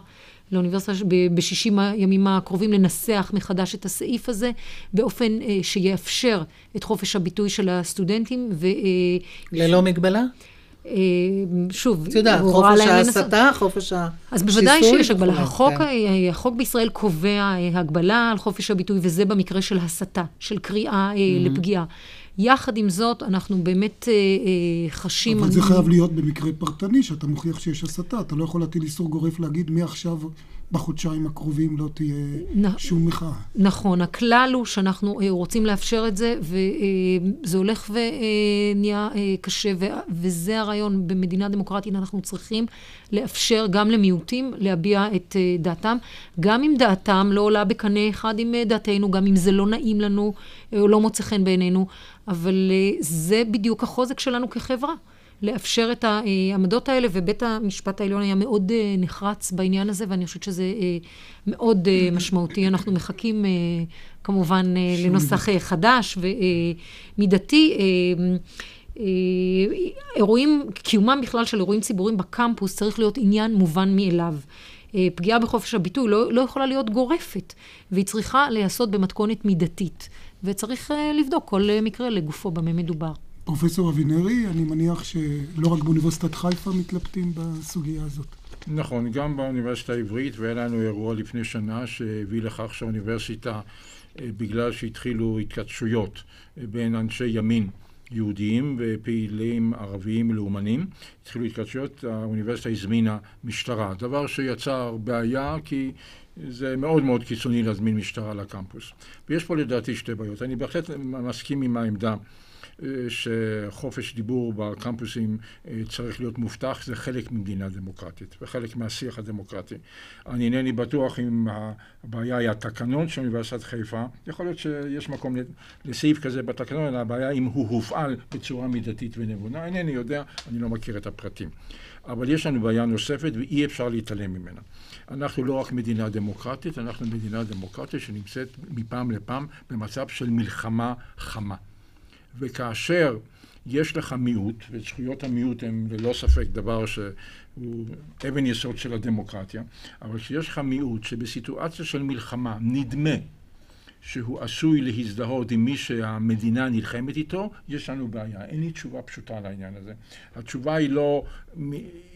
לאוניברסיטה ב-שישים הימים הקרובים לנסח מחדש את הסעיף הזה, באופן שיאפשר את חופש הביטוי של הסטודנטים. ללא מגבלה? שוב, חופש ההסתה, חופש השיסוי. אז בוודאי שיש הגבלה. החוק בישראל קובע הגבלה על חופש הביטוי, וזה במקרה של הסתה, של קריאה לפגיעה. יחד עם זאת, אנחנו באמת חשים... אבל זה חייב להיות במקרה פרטני, שאתה מוכיח שיש הסתה. אתה לא יכול להטיל איסור גורף להגיד מעכשיו בחודשיים הקרובים לא תהיה שום מחאה. נכון, הכלל הוא שאנחנו רוצים לאפשר את זה, וזה הולך ונהיה קשה, וזה הרעיון במדינה דמוקרטית, אנחנו צריכים לאפשר גם למיעוטים להביע את דעתם, גם אם דעתם לא עולה בקנה אחד עם דעתנו, גם אם זה לא נעים לנו, או לא מוצא חן בעינינו, אבל זה בדיוק החוזק שלנו כחברה. לאפשר את העמדות האלה, ובית המשפט העליון היה מאוד נחרץ בעניין הזה, ואני חושבת שזה מאוד משמעותי. אנחנו מחכים כמובן לנוסח חדש ומידתי. אירועים, קיומם בכלל של אירועים ציבוריים בקמפוס צריך להיות עניין מובן מאליו. פגיעה בחופש הביטוי לא, לא יכולה להיות גורפת, והיא צריכה להיעשות במתכונת מידתית, וצריך לבדוק כל מקרה לגופו במה מדובר. פרופסור אבינרי, אני מניח שלא רק באוניברסיטת חיפה מתלבטים בסוגיה הזאת. נכון, גם באוניברסיטה העברית, והיה לנו אירוע לפני שנה שהביא לכך שהאוניברסיטה, בגלל שהתחילו התכתשויות בין אנשי ימין יהודיים ופעילים ערביים לאומנים, התחילו התכתשויות, האוניברסיטה הזמינה משטרה, דבר שיצר בעיה כי זה מאוד מאוד קיצוני להזמין משטרה לקמפוס. ויש פה לדעתי שתי בעיות, אני בהחלט מסכים עם העמדה, שחופש דיבור בקמפוסים צריך להיות מובטח, זה חלק ממדינה דמוקרטית וחלק מהשיח הדמוקרטי. אני אינני בטוח אם הבעיה היא התקנון של אוניברסיטת חיפה, יכול להיות שיש מקום לסעיף כזה בתקנון, אלא הבעיה אם הוא הופעל בצורה מידתית ונבונה, אינני יודע, אני לא מכיר את הפרטים. אבל יש לנו בעיה נוספת ואי אפשר להתעלם ממנה. אנחנו לא רק מדינה דמוקרטית, אנחנו מדינה דמוקרטית שנמצאת מפעם לפעם במצב של מלחמה חמה. וכאשר יש לך מיעוט, וזכויות המיעוט הן ללא ספק דבר שהוא אבן יסוד של הדמוקרטיה, אבל כשיש לך מיעוט שבסיטואציה של מלחמה נדמה שהוא עשוי להזדהות עם מי שהמדינה נלחמת איתו, יש לנו בעיה. אין לי תשובה פשוטה על העניין הזה. התשובה היא לא,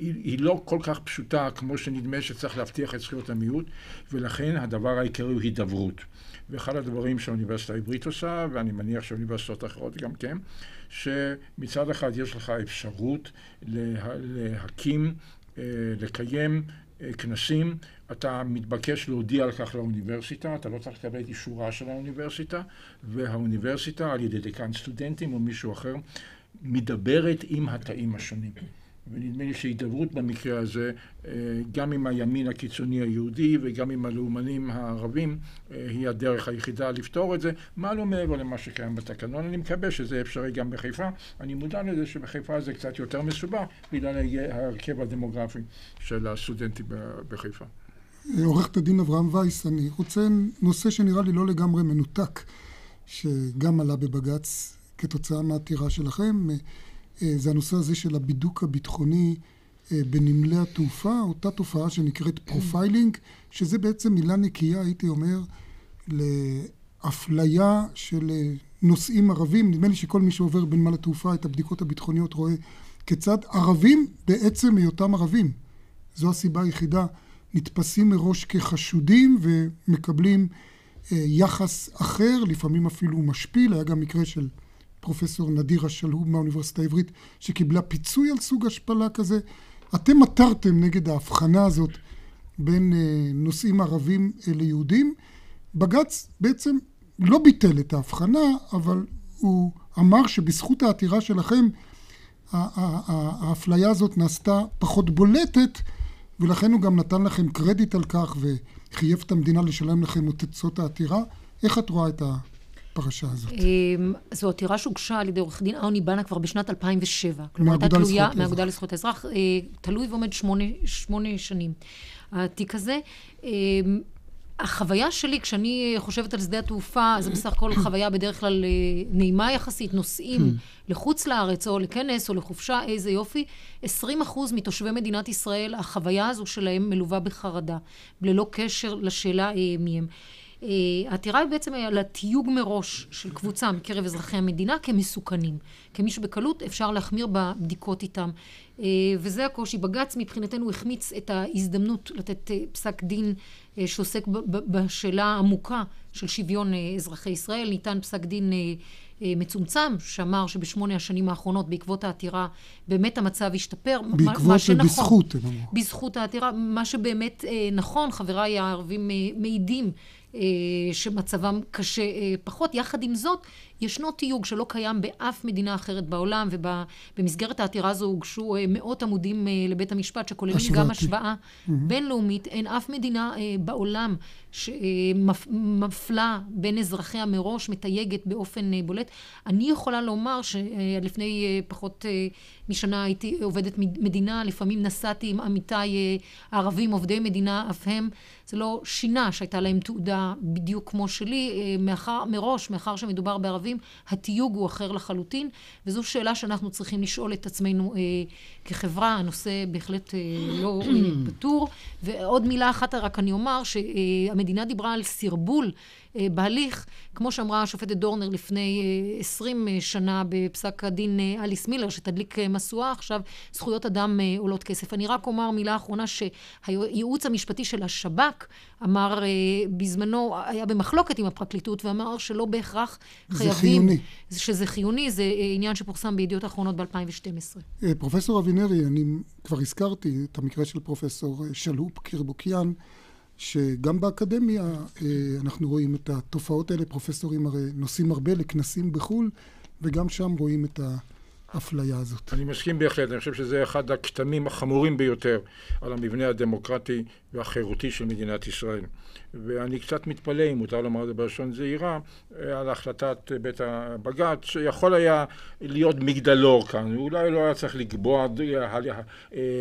היא לא כל כך פשוטה כמו שנדמה שצריך להבטיח את זכויות המיעוט, ולכן הדבר העיקרי הוא הידברות. ואחד הדברים שהאוניברסיטה העברית עושה, ואני מניח שהאוניברסיטאות אחרות גם כן, שמצד אחד יש לך אפשרות לה, להקים, לקיים כנסים, אתה מתבקש להודיע על כך לאוניברסיטה, אתה לא צריך לקבל את אישורה של האוניברסיטה, והאוניברסיטה על ידי דיקן סטודנטים או מישהו אחר, מדברת עם התאים השונים. ונדמה לי שהידברות במקרה הזה, גם עם הימין הקיצוני היהודי וגם עם הלאומנים הערבים, היא הדרך היחידה לפתור את זה. מה לא מעבר למה שקיים בתקנון? אני מקווה שזה אפשרי גם בחיפה. אני מודע לזה שבחיפה זה קצת יותר מסובך, בגלל ההרכב הדמוגרפי של הסטודנטים בחיפה. עורכת הדין אברהם וייס, אני רוצה נושא שנראה לי לא לגמרי מנותק, שגם עלה בבג"ץ כתוצאה מהעתירה שלכם, זה הנושא הזה של הבידוק הביטחוני בנמלי התעופה, אותה תופעה שנקראת פרופיילינג, שזה בעצם מילה נקייה, הייתי אומר, לאפליה של נוסעים ערבים. נדמה לי שכל מי שעובר בנמל התעופה את הבדיקות הביטחוניות רואה כיצד ערבים, בעצם היותם ערבים, זו הסיבה היחידה, נתפסים מראש כחשודים ומקבלים יחס אחר, לפעמים אפילו משפיל. היה גם מקרה של פרופסור נדירה שלהוב מהאוניברסיטה העברית, שקיבלה פיצוי על סוג השפלה כזה. אתם מטרתם נגד ההבחנה הזאת בין נושאים ערבים ליהודים. בג"ץ בעצם לא ביטל את ההבחנה, אבל הוא אמר שבזכות העתירה שלכם, האפליה הזאת נעשתה פחות בולטת, ולכן הוא גם נתן לכם קרדיט על כך, וחייב את המדינה לשלם לכם את תוצאות העתירה. איך את רואה את ה... פרשה הזאת? זו עתירה שהוגשה על ידי עורך דין אוני בנה כבר בשנת אלפיים ושבע. כלומר, הייתה תלויה מהאגודה לזכויות האזרח, תלוי ועומד שמונה שנים. התיק הזה, החוויה שלי, כשאני חושבת על שדה התעופה, זה בסך הכל חוויה בדרך כלל נעימה יחסית, נוסעים לחוץ לארץ או לכנס או לחופשה, איזה יופי. עשרים אחוז מתושבי מדינת ישראל, החוויה הזו שלהם מלווה בחרדה, ללא קשר לשאלה מיהם. העתירה היא בעצם על התיוג מראש של קבוצה מקרב אזרחי המדינה כמסוכנים, כמי שבקלות אפשר להחמיר בבדיקות איתם. וזה הקושי. בג"ץ מבחינתנו החמיץ את ההזדמנות לתת פסק דין שעוסק בשאלה העמוקה של שוויון אזרחי ישראל. ניתן פסק דין מצומצם שאמר שבשמונה השנים האחרונות בעקבות העתירה באמת המצב השתפר. בעקבות ובזכות. בזכות העתירה. מה שבאמת נכון, חבריי הערבים מעידים שמצבם קשה פחות. יחד עם זאת, ישנו תיוג שלא קיים באף מדינה אחרת בעולם, ובמסגרת העתירה הזו הוגשו מאות עמודים לבית המשפט, שכוללים גם השוואה בינלאומית. אין אף מדינה בעולם שמפלה בין אזרחיה מראש, מתייגת באופן בולט. אני יכולה לומר שעד לפני פחות משנה הייתי עובדת מדינה, לפעמים נסעתי עם עמיתיי הערבים, עובדי מדינה, אף הם. זה לא שינה שהייתה להם תעודה בדיוק כמו שלי, מאחר, מראש, מאחר שמדובר בערבים, התיוג הוא אחר לחלוטין, וזו שאלה שאנחנו צריכים לשאול את עצמנו אה, כחברה. הנושא בהחלט אה, לא פתור. ועוד מילה אחת רק אני אומר, שהמדינה דיברה על סרבול אה, בהליך, כמו שאמרה השופטת דורנר לפני אה, עשרים שנה בפסק הדין אה, אליס מילר, שתדליק אה, מסועה, עכשיו זכויות אדם אה, עולות כסף. אני רק אומר מילה אחרונה, שהייעוץ המשפטי של השב"כ, אמר, בזמנו היה במחלוקת עם הפרקליטות, ואמר שלא בהכרח חייבים, שזה חיוני. זה עניין שפורסם בידיעות האחרונות ב-אלפיים ושתים עשרה. פרופסור אבינרי, אני כבר הזכרתי את המקרה של פרופסור שלהופ קירבוקיאן, שגם באקדמיה אנחנו רואים את התופעות האלה. פרופסורים הרי נוסעים הרבה לכנסים בחול, וגם שם רואים את ה... אפליה הזאת. אני מסכים בהחלט, אני חושב שזה אחד הכתמים החמורים ביותר על המבנה הדמוקרטי והחירותי של מדינת ישראל. ואני קצת מתפלא, אם מותר לומר את זה בלשון זהירה, על החלטת בית הבג"ץ, שיכול היה להיות מגדלור כאן. אולי לא היה צריך לקבוע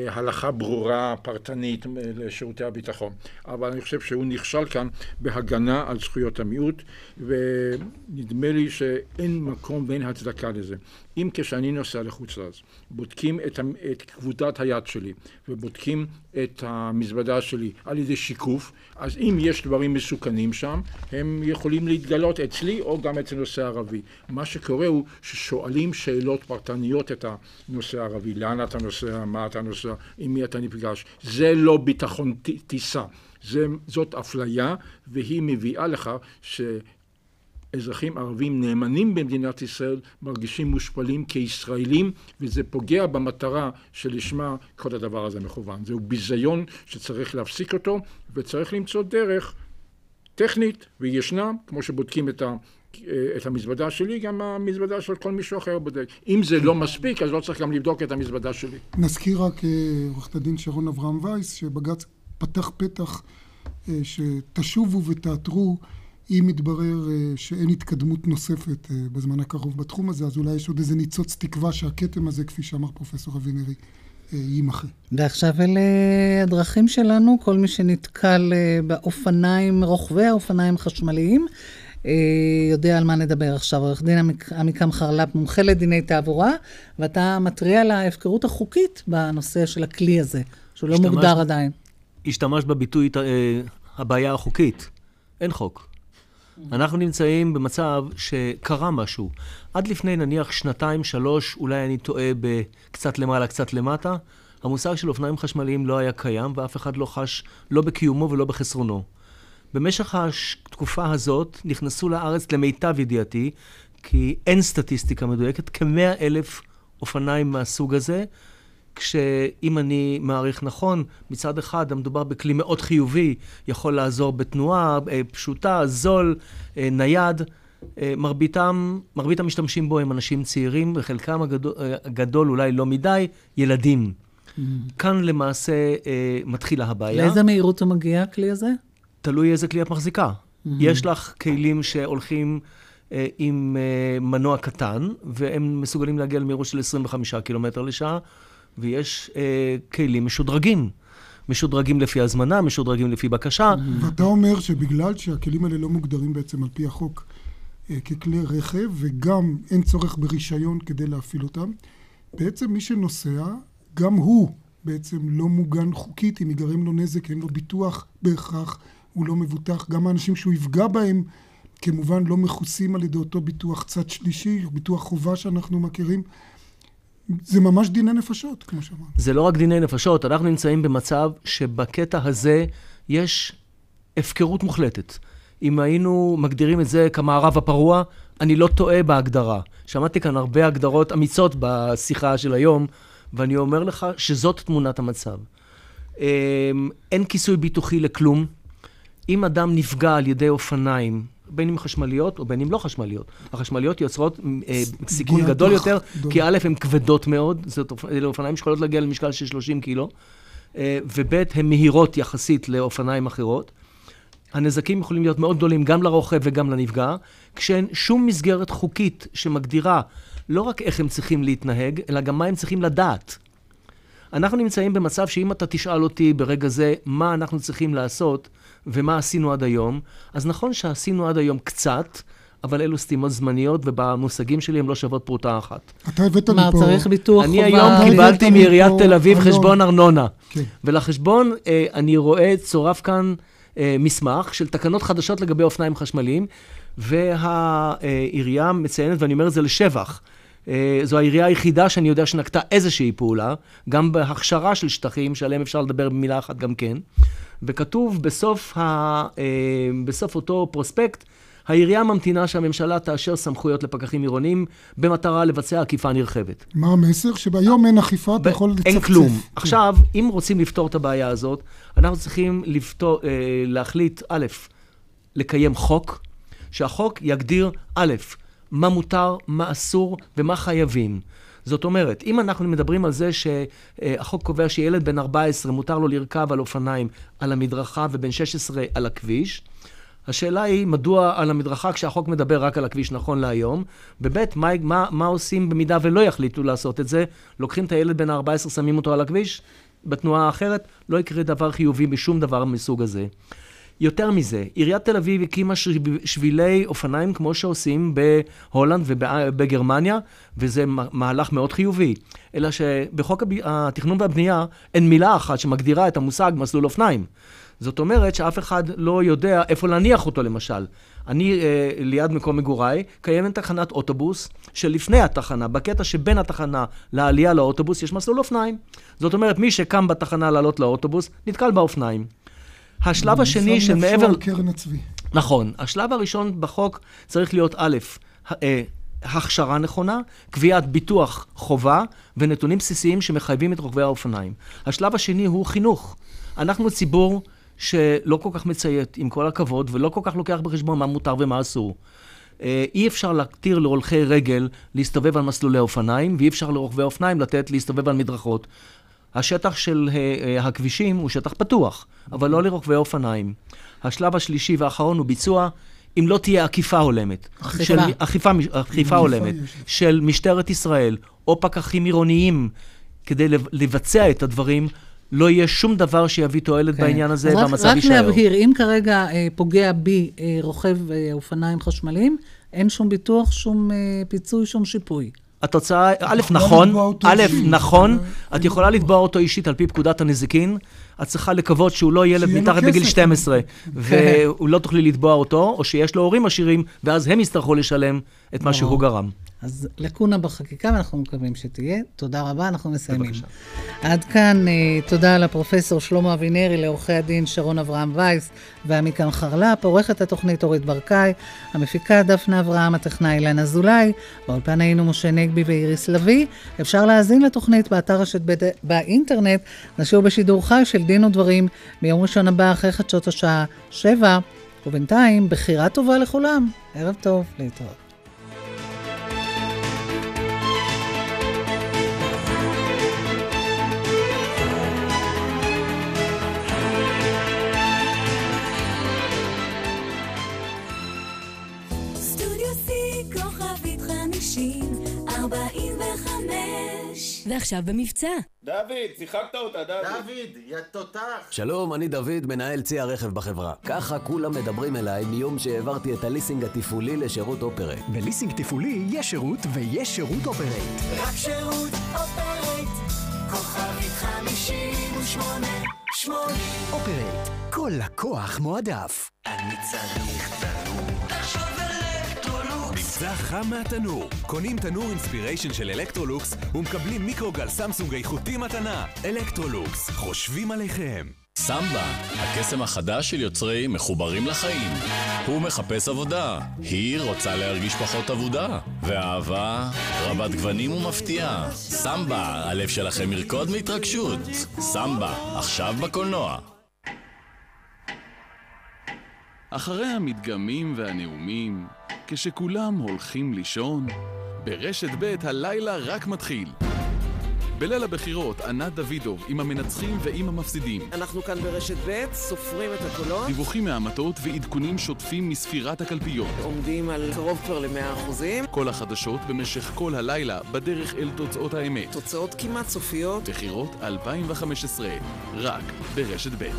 הלכה ברורה פרטנית לשירותי הביטחון. אבל אני חושב שהוא נכשל כאן בהגנה על זכויות המיעוט, ונדמה לי שאין מקום ואין הצדקה לזה. אם כשאני נוסע לחוץ לארץ, בודקים את, את כבודת היד שלי ובודקים את המזוודה שלי על ידי שיקוף, אז אם יש דברים מסוכנים שם, הם יכולים להתגלות אצלי או גם אצל נוסע ערבי. מה שקורה הוא ששואלים שאלות פרטניות את הנוסע הערבי, לאן אתה נוסע, מה אתה נוסע, עם מי אתה נפגש. זה לא ביטחון טיסה, זה, זאת אפליה, והיא מביאה לך ש... אזרחים ערבים נאמנים במדינת ישראל מרגישים מושפלים כישראלים, וזה פוגע במטרה שלשמה כל הדבר הזה מכוון. זהו ביזיון שצריך להפסיק אותו, וצריך למצוא דרך טכנית וישנה, כמו שבודקים את ה... את המזוודה שלי, גם המזוודה של כל מישהו אחר בודק. אם זה לא מספיק, אז לא צריך גם לבדוק את המזוודה שלי. נזכיר רק עורכת הדין שרון אברהם וייס, שבג"ץ פתח פתח שתשובו ותעתרו אם מתברר שאין התקדמות נוספת בזמן הקרוב בתחום הזה, אז אולי יש עוד איזה ניצוץ תקווה שהכתם הזה, כפי שאמר פרופסור אבינרי, יימחה. ועכשיו אלה הדרכים שלנו, כל מי שנתקל באופניים, רוכבי האופניים חשמליים, יודע על מה נדבר עכשיו. עורך דין עמיקם חרלף, מומחה לדיני תעבורה, ואתה מטריע על ההפקרות החוקית בנושא של הכלי הזה, שהוא לא מוגדר עדיין. השתמש בביטוי הבעיה החוקית. אין חוק. אנחנו נמצאים במצב שקרה משהו. עד לפני נניח שנתיים, שלוש, אולי אני טועה בקצת למעלה, קצת למטה, המושג של אופניים חשמליים לא היה קיים, ואף אחד לא חש לא בקיומו ולא בחסרונו. במשך התקופה הזאת נכנסו לארץ, למיטב ידיעתי, כי אין סטטיסטיקה מדויקת, כמאה אלף אופניים מהסוג הזה, כשאם אני מעריך נכון, מצד אחד המדובר בכלי מאוד חיובי, יכול לעזור בתנועה פשוטה, זול, נייד. מרביתם, מרבית המשתמשים בו הם אנשים צעירים, וחלקם הגדול, הגדול אולי לא מדי, ילדים. Mm. כאן למעשה מתחילה הבעיה. לאיזה מהירות הוא מגיע, הכלי הזה? תלוי איזה כלי את מחזיקה. Mm. יש לך כלים שהולכים... עם מנוע קטן, והם מסוגלים להגיע למהירות של עשרים וחמישה קילומטר לשעה, ויש כלים משודרגים. משודרגים לפי הזמנה, משודרגים לפי בקשה. ואתה אומר שבגלל שהכלים האלה לא מוגדרים בעצם על פי החוק ככלי רכב, וגם אין צורך ברישיון כדי להפעיל אותם, בעצם מי שנוסע, גם הוא בעצם לא מוגן חוקית, אם יגרם לו נזק, אין לו ביטוח בהכרח, הוא לא מבוטח. גם האנשים שהוא יפגע בהם, כמובן לא מכוסים על ידי אותו ביטוח צד שלישי, ביטוח חובה שאנחנו מכירים. זה ממש דיני נפשות, כמו שאמרנו. זה לא רק דיני נפשות, אנחנו נמצאים במצב שבקטע הזה יש הפקרות מוחלטת. אם היינו מגדירים את זה כמערב הפרוע, אני לא טועה בהגדרה. שמעתי כאן הרבה הגדרות אמיצות בשיחה של היום, ואני אומר לך שזאת תמונת המצב. אין כיסוי ביטוחי לכלום. אם אדם נפגע על ידי אופניים, בין אם חשמליות או בין אם לא חשמליות. החשמליות יוצרות סיכון גדול יותר, כי א' הן כבדות מאוד, אופניים שיכולות להגיע למשקל של שלושים קילו, וב' הן מהירות יחסית לאופניים אחרות. הנזקים יכולים להיות מאוד גדולים גם לרוכב וגם לנפגע, כשאין שום מסגרת חוקית שמגדירה לא רק איך הם צריכים להתנהג, אלא גם מה הם צריכים לדעת. אנחנו נמצאים במצב שאם אתה תשאל אותי ברגע זה מה אנחנו צריכים לעשות ומה עשינו עד היום, אז נכון שעשינו עד היום קצת, אבל אלו סתימות זמניות, ובמושגים שלי הם לא שוות פרוטה אחת. אתה הבאת לי פה... מה, צריך ביטוח? אני היום קיבלתי מעיריית תל אביב חשבון ארנונה. ולחשבון אני רואה צורף כאן מסמך של תקנות חדשות לגבי אופניים חשמליים, והעירייה מציינת, ואני אומר את זה לשבח, זו העירייה היחידה שאני יודע שנקטה איזושהי פעולה, גם בהכשרה של שטחים, שעליהם אפשר לדבר במילה אחת גם כן, וכתוב בסוף, ה... בסוף אותו פרוספקט, העירייה ממתינה שהממשלה תאשר סמכויות לפקחים עירוניים, במטרה לבצע עקיפה נרחבת. מה המסר? שביום אין אכיפה, אתה יכול לצפצף. אין כלום. עכשיו, אם רוצים לפתור את הבעיה הזאת, אנחנו צריכים לפתור, להחליט, א', לקיים חוק, שהחוק יגדיר א', מה מותר, מה אסור ומה חייבים. זאת אומרת, אם אנחנו מדברים על זה שהחוק קובע שילד בן ארבע עשרה מותר לו לרכב על אופניים על המדרכה ובן שש עשרה על הכביש, השאלה היא מדוע על המדרכה כשהחוק מדבר רק על הכביש נכון להיום, בבית מה, מה, מה עושים במידה ולא יחליטו לעשות את זה, לוקחים את הילד בן ארבע עשרה, שמים אותו על הכביש, בתנועה האחרת לא יקרה דבר חיובי משום דבר מסוג הזה. יותר מזה, עיריית תל אביב הקימה שבילי אופניים כמו שעושים בהולנד ובגרמניה, וזה מהלך מאוד חיובי. אלא שבחוק התכנון והבנייה אין מילה אחת שמגדירה את המושג מסלול אופניים. זאת אומרת שאף אחד לא יודע איפה להניח אותו למשל. אני אה, ליד מקום מגוריי, קיימת תחנת אוטובוס שלפני התחנה, בקטע שבין התחנה לעלייה לאוטובוס יש מסלול אופניים. זאת אומרת מי שקם בתחנה לעלות לאוטובוס נתקל באופניים. השלב השני שמעבר... נכון. השלב הראשון בחוק צריך להיות א', הכשרה נכונה, קביעת ביטוח חובה ונתונים בסיסיים שמחייבים את רוכבי האופניים. השלב השני הוא חינוך. אנחנו ציבור שלא כל כך מציית עם כל הכבוד ולא כל כך לוקח בחשבון מה מותר ומה אסור. אי אפשר להתיר להולכי רגל להסתובב על מסלולי אופניים ואי אפשר לרוכבי אופניים לתת להסתובב על מדרכות. השטח של הכבישים הוא שטח פתוח, אבל לא לרוכבי אופניים. השלב השלישי והאחרון הוא ביצוע, אם לא תהיה עקיפה הולמת. אכיפה הולמת של משטרת ישראל, או פקחים עירוניים, כדי לבצע את הדברים, לא יהיה שום דבר שיביא תועלת בעניין הזה, והמצב יישאר. רק להבהיר, אם כרגע פוגע בי רוכב אופניים חשמליים, אין שום ביטוח, שום פיצוי, שום שיפוי. התוצאה, א', נכון, א', נכון, את יכולה לתבוע אותו אישית על פי פקודת הנזיקין, את צריכה לקוות שהוא לא ילד מתחת בגיל שתים עשרה, והוא לא תוכלי לתבוע אותו, או שיש לו הורים עשירים, ואז הם יצטרכו לשלם את מה שהוא גרם. אז לקונה בחקיקה, ואנחנו מקווים שתהיה. תודה רבה, אנחנו מסיימים. עד כאן, תודה לפרופסור שלמה אבינרי, לעורכי הדין שרון אברהם וייס, ועמיקם חרלף, עורכת התוכנית אורית ברכאי, המפיקה דפנה אברהם, הטכנאי אילנה זולאי, באולפן היינו משה נגבי ואיריס לוי. אפשר להאזין לתוכנית באתר רשת באינטרנט, נשאו בשידור חי של דין ודברים, מיום ראשון הבא אחרי חדשות השעה שבע, ובינתיים, בחירה טובה לכולם. ערב טוב, להתראות. ועכשיו במבצע. דוד, שיחקת אותה, דוד. דוד, יא תותח. שלום, אני דוד, מנהל צי הרכב בחברה. ככה כולם מדברים אליי מיום שהעברתי את הליסינג התפעולי לשירות אופרט. בליסינג תפעולי יש שירות ויש שירות אופרט. רק שירות אופרט, כוכבית חמישים ושמונה שמונים. אופרט, כל לקוח מועדף. אני צריך תלוי. תחשוב אלקטרולוקס. מבצע חם מהתנור. קונים תנור אינספיריישן של אלקטרולוקס ומקבלים מיקרוגל סמסונג איכותי מתנה. אלקטרולוקס, חושבים עליכם. סמבה, הקסם החדש של יוצרי מחוברים לחיים. הוא מחפש עבודה, היא רוצה להרגיש פחות עבודה, והאהבה רבת גוונים ומפתיעה. סמבה, הלב שלכם ירקוד מהתרגשות. סמבה, עכשיו בקולנוע. אחרי המדגמים והנאומים, כשכולם הולכים לישון, ברשת ב' הלילה רק מתחיל. בליל הבחירות, ענת דוידוב עם המנצחים ועם המפסידים. אנחנו כאן ברשת ב' סופרים את הקולות. דיווחים מהמטות ועדכונים שוטפים מספירת הקלפיות. עומדים על קרוב כבר למאה אחוזים. כל החדשות במשך כל הלילה בדרך אל תוצאות האמת. תוצאות כמעט סופיות. בחירות אלפיים וחמש עשרה, רק ברשת ב'.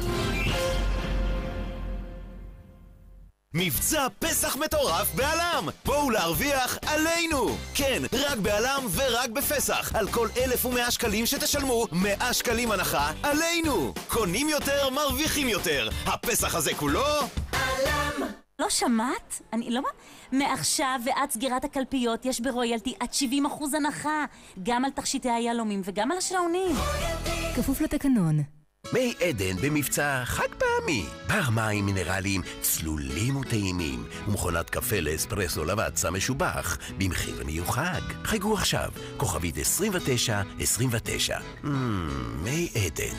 מבצע פסח מטורף בעלם! בואו להרוויח עלינו! כן, רק בעלם ורק בפסח. על כל אלף ומאה שקלים שתשלמו, מאה שקלים הנחה עלינו! קונים יותר, מרוויחים יותר. הפסח הזה כולו... עלם! לא שמעת? אני לא... מעכשיו ועד סגירת הקלפיות יש ברויאלטי עד שבעים אחוז הנחה. גם על תכשיטי היהלומים וגם על השלעונים. כפוף לתקנון. מי עדן במבצע חג פעמי. בר מים מינרליים צלולים וטעימים ומכונת קפה לאספרסו לבצע משובח במחיר מיוחד. חגו עכשיו, כוכבית עשרים ותשע עשרים ותשע. מי עדן.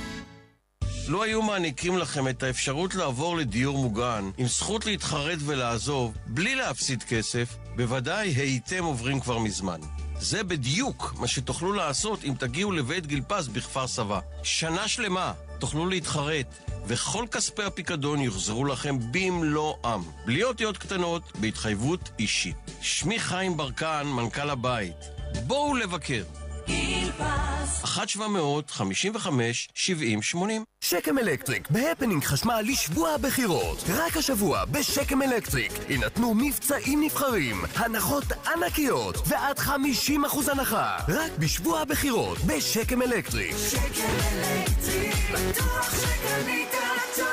לא היו מעניקים לכם את האפשרות לעבור לדיור מוגן עם זכות להתחרט ולעזוב בלי להפסיד כסף, בוודאי הייתם עוברים כבר מזמן. זה בדיוק מה שתוכלו לעשות אם תגיעו לבית גלפס בכפר סבא. שנה שלמה תוכלו להתחרט, וכל כספי הפיקדון יוחזרו לכם במלואם, בלי אותיות קטנות, בהתחייבות אישית. שמי חיים ברקן, מנכ"ל הבית. בואו לבקר. גלפס. אחת שבע מאות חמישים וחמש שבעים שמונים. שקם אלקטריק, בהפנינג חשמל לשבוע הבחירות. רק השבוע בשקם אלקטריק ינתנו מבצעים נבחרים, הנחות ענקיות ועד חמישים אחוז הנחה. רק בשבוע הבחירות בשקם אלקטריק. שקם אלקטריק, בטוח שקנית טוב.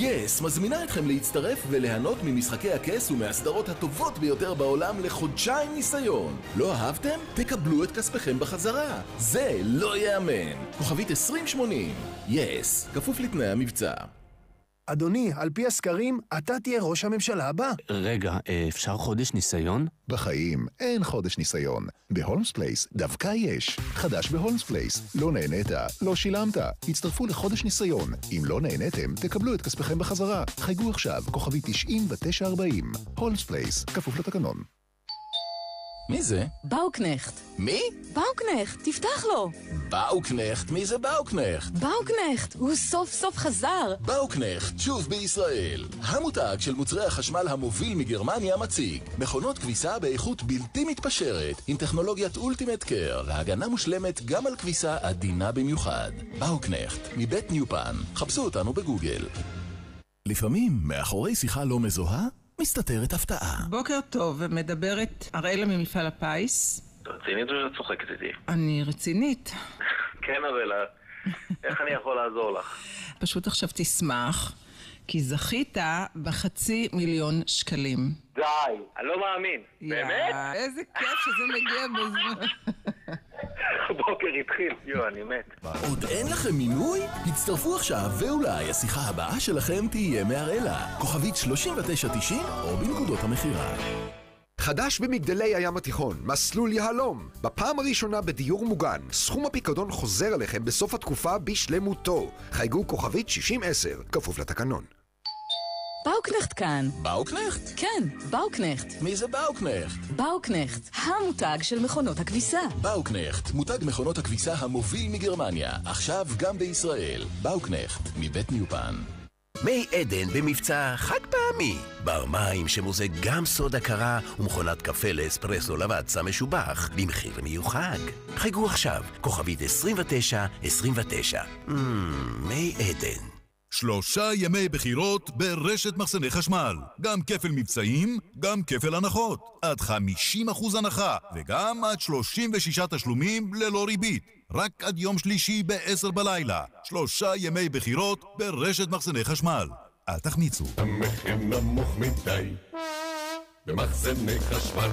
יס yes, מזמינה אתכם להצטרף וליהנות ממשחקי הכס ומהסדרות הטובות ביותר בעולם לחודשיים ניסיון. לא אהבתם? תקבלו את כספכם בחזרה. זה לא יאמן. כוכבית עשרים שמונים. יס, yes, כפוף לתנאי המבצע. אדוני, על פי הסקרים, אתה תהיה ראש הממשלה הבא. רגע, אפשר חודש ניסיון? בחיים, אין חודש ניסיון. בהולמס פלייס דווקא יש. חדש בהולמס פלייס. לא נהנית, לא שילמת. הצטרפו לחודש ניסיון. אם לא נהנתם, תקבלו את כספכם בחזרה. חייגו עכשיו, כוכבי תשעים ותשע ארבעים. הולמס פלייס, כפוף לתקנון. מי זה? באוקנכט. מי? באוקנכט, תפתח לו. באוקנכט, מי זה באוקנכט? באוקנכט, הוא סוף סוף חזר. באוקנכט, שוב בישראל. המותג של מוצרי החשמל המוביל מגרמניה מציג. מכונות כביסה באיכות בלתי מתפשרת, עם טכנולוגיית אולטימט קר, להגנה מושלמת גם על כביסה עדינה במיוחד. באוקנכט, מבית ניופן. חפשו אותנו בגוגל. לפעמים, מאחורי שיחה לא מזוהה, מסתתרת הפתעה. בוקר טוב, מדברת אראלה ממפעל הפיס. רצינית או שאת צוחקת איתי? אני רצינית. כן, אראלה. איך אני יכול לעזור לך? פשוט עכשיו תשמח, כי זכית בחצי מיליון שקלים. די, אני לא מאמין. באמת? איזה כיף שזה מגיע בזמן. בוקר התחיל, יו, אני מת. עוד אין לכם מינוי? הצטרפו עכשיו ואולי השיחה הבאה שלכם תהיה מהראלה. כוכבית שלושים ותשע תשעים או בנקודות המחירה. חדש במגדלי הים התיכון, מסלול יהלום. בפעם הראשונה בדיור מוגן, סכום הפיקדון חוזר אליכם בסוף התקופה בשלמותו. חייגו כוכבית שישים עשר, כפוף לתקנון. באוקנכט כאן. באוקנכט? כן, באוקנכט. מי זה באוקנכט? באוקנכט, המותג של מכונות הכביסה. באוקנכט, מותג מכונות הכביסה המוביל מגרמניה, עכשיו גם בישראל. באוקנכט, מבית ניופן. מי עדן במבצע חג פעמי. בר מים שמוזג גם סודה קרה ומכונת קפה לאספרסו לבצע משובח במחיר מיוחד. חייגו עכשיו, כוכבית עשרים ותשע עשרים ותשע. מי עדן. שלושה ימי בחירות ברשת מחסני חשמל. גם כפל מבצעים, גם כפל הנחות. עד חמישים אחוז הנחה, וגם עד שלושים ושישה תשלומים ללא ריבית. רק עד יום שלישי ב-עשר בלילה. שלושה ימי בחירות ברשת מחסני חשמל. אל תחמיצו. המחיר נמוך מדי. במחסני חשמל.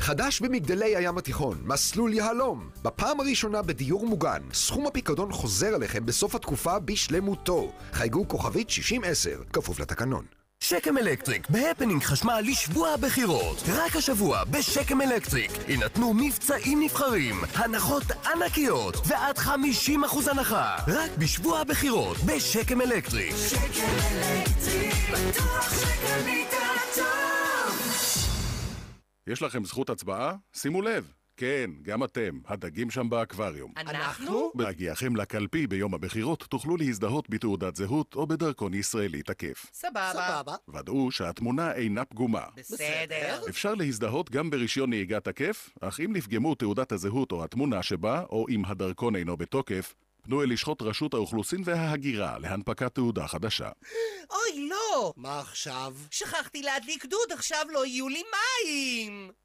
חדש במגדלי הים התיכון, מסלול יהלום. בפעם הראשונה בדיור מוגן, סכום הפיקדון חוזר עליכם בסוף התקופה בשלמותו. חייגו כוכבית שישים עשר, כפוף לתקנון. שקם אלקטריק, בהפנינג חשמל לשבוע הבחירות. רק השבוע בשקם אלקטריק ינתנו מבצעים נבחרים, הנחות ענקיות ועד חמישים אחוז הנחה. רק בשבוע הבחירות בשקם אלקטריק. שקם אלקטריק, בטוח שקנית טוב. יש לכם זכות הצבעה? שימו לב. כן, גם אתם, הדגים שם באקווריום. אנחנו? בהגיעכם לקלפי ביום הבחירות תוכלו להזדהות בתעודת זהות או בדרכון ישראלי תקף. סבבה. ודאו שהתמונה אינה פגומה. בסדר. אפשר להזדהות גם ברישיון נהיגה תקף, אך אם נפגמו תעודת הזהות או התמונה שבה, או אם הדרכון אינו בתוקף, פנו אל לשכות רשות האוכלוסין וההגירה להנפקת תעודה חדשה. אוי, לא! מה עכשיו? שכחתי להדליק דוד, עכשיו לא יהיו לי מים!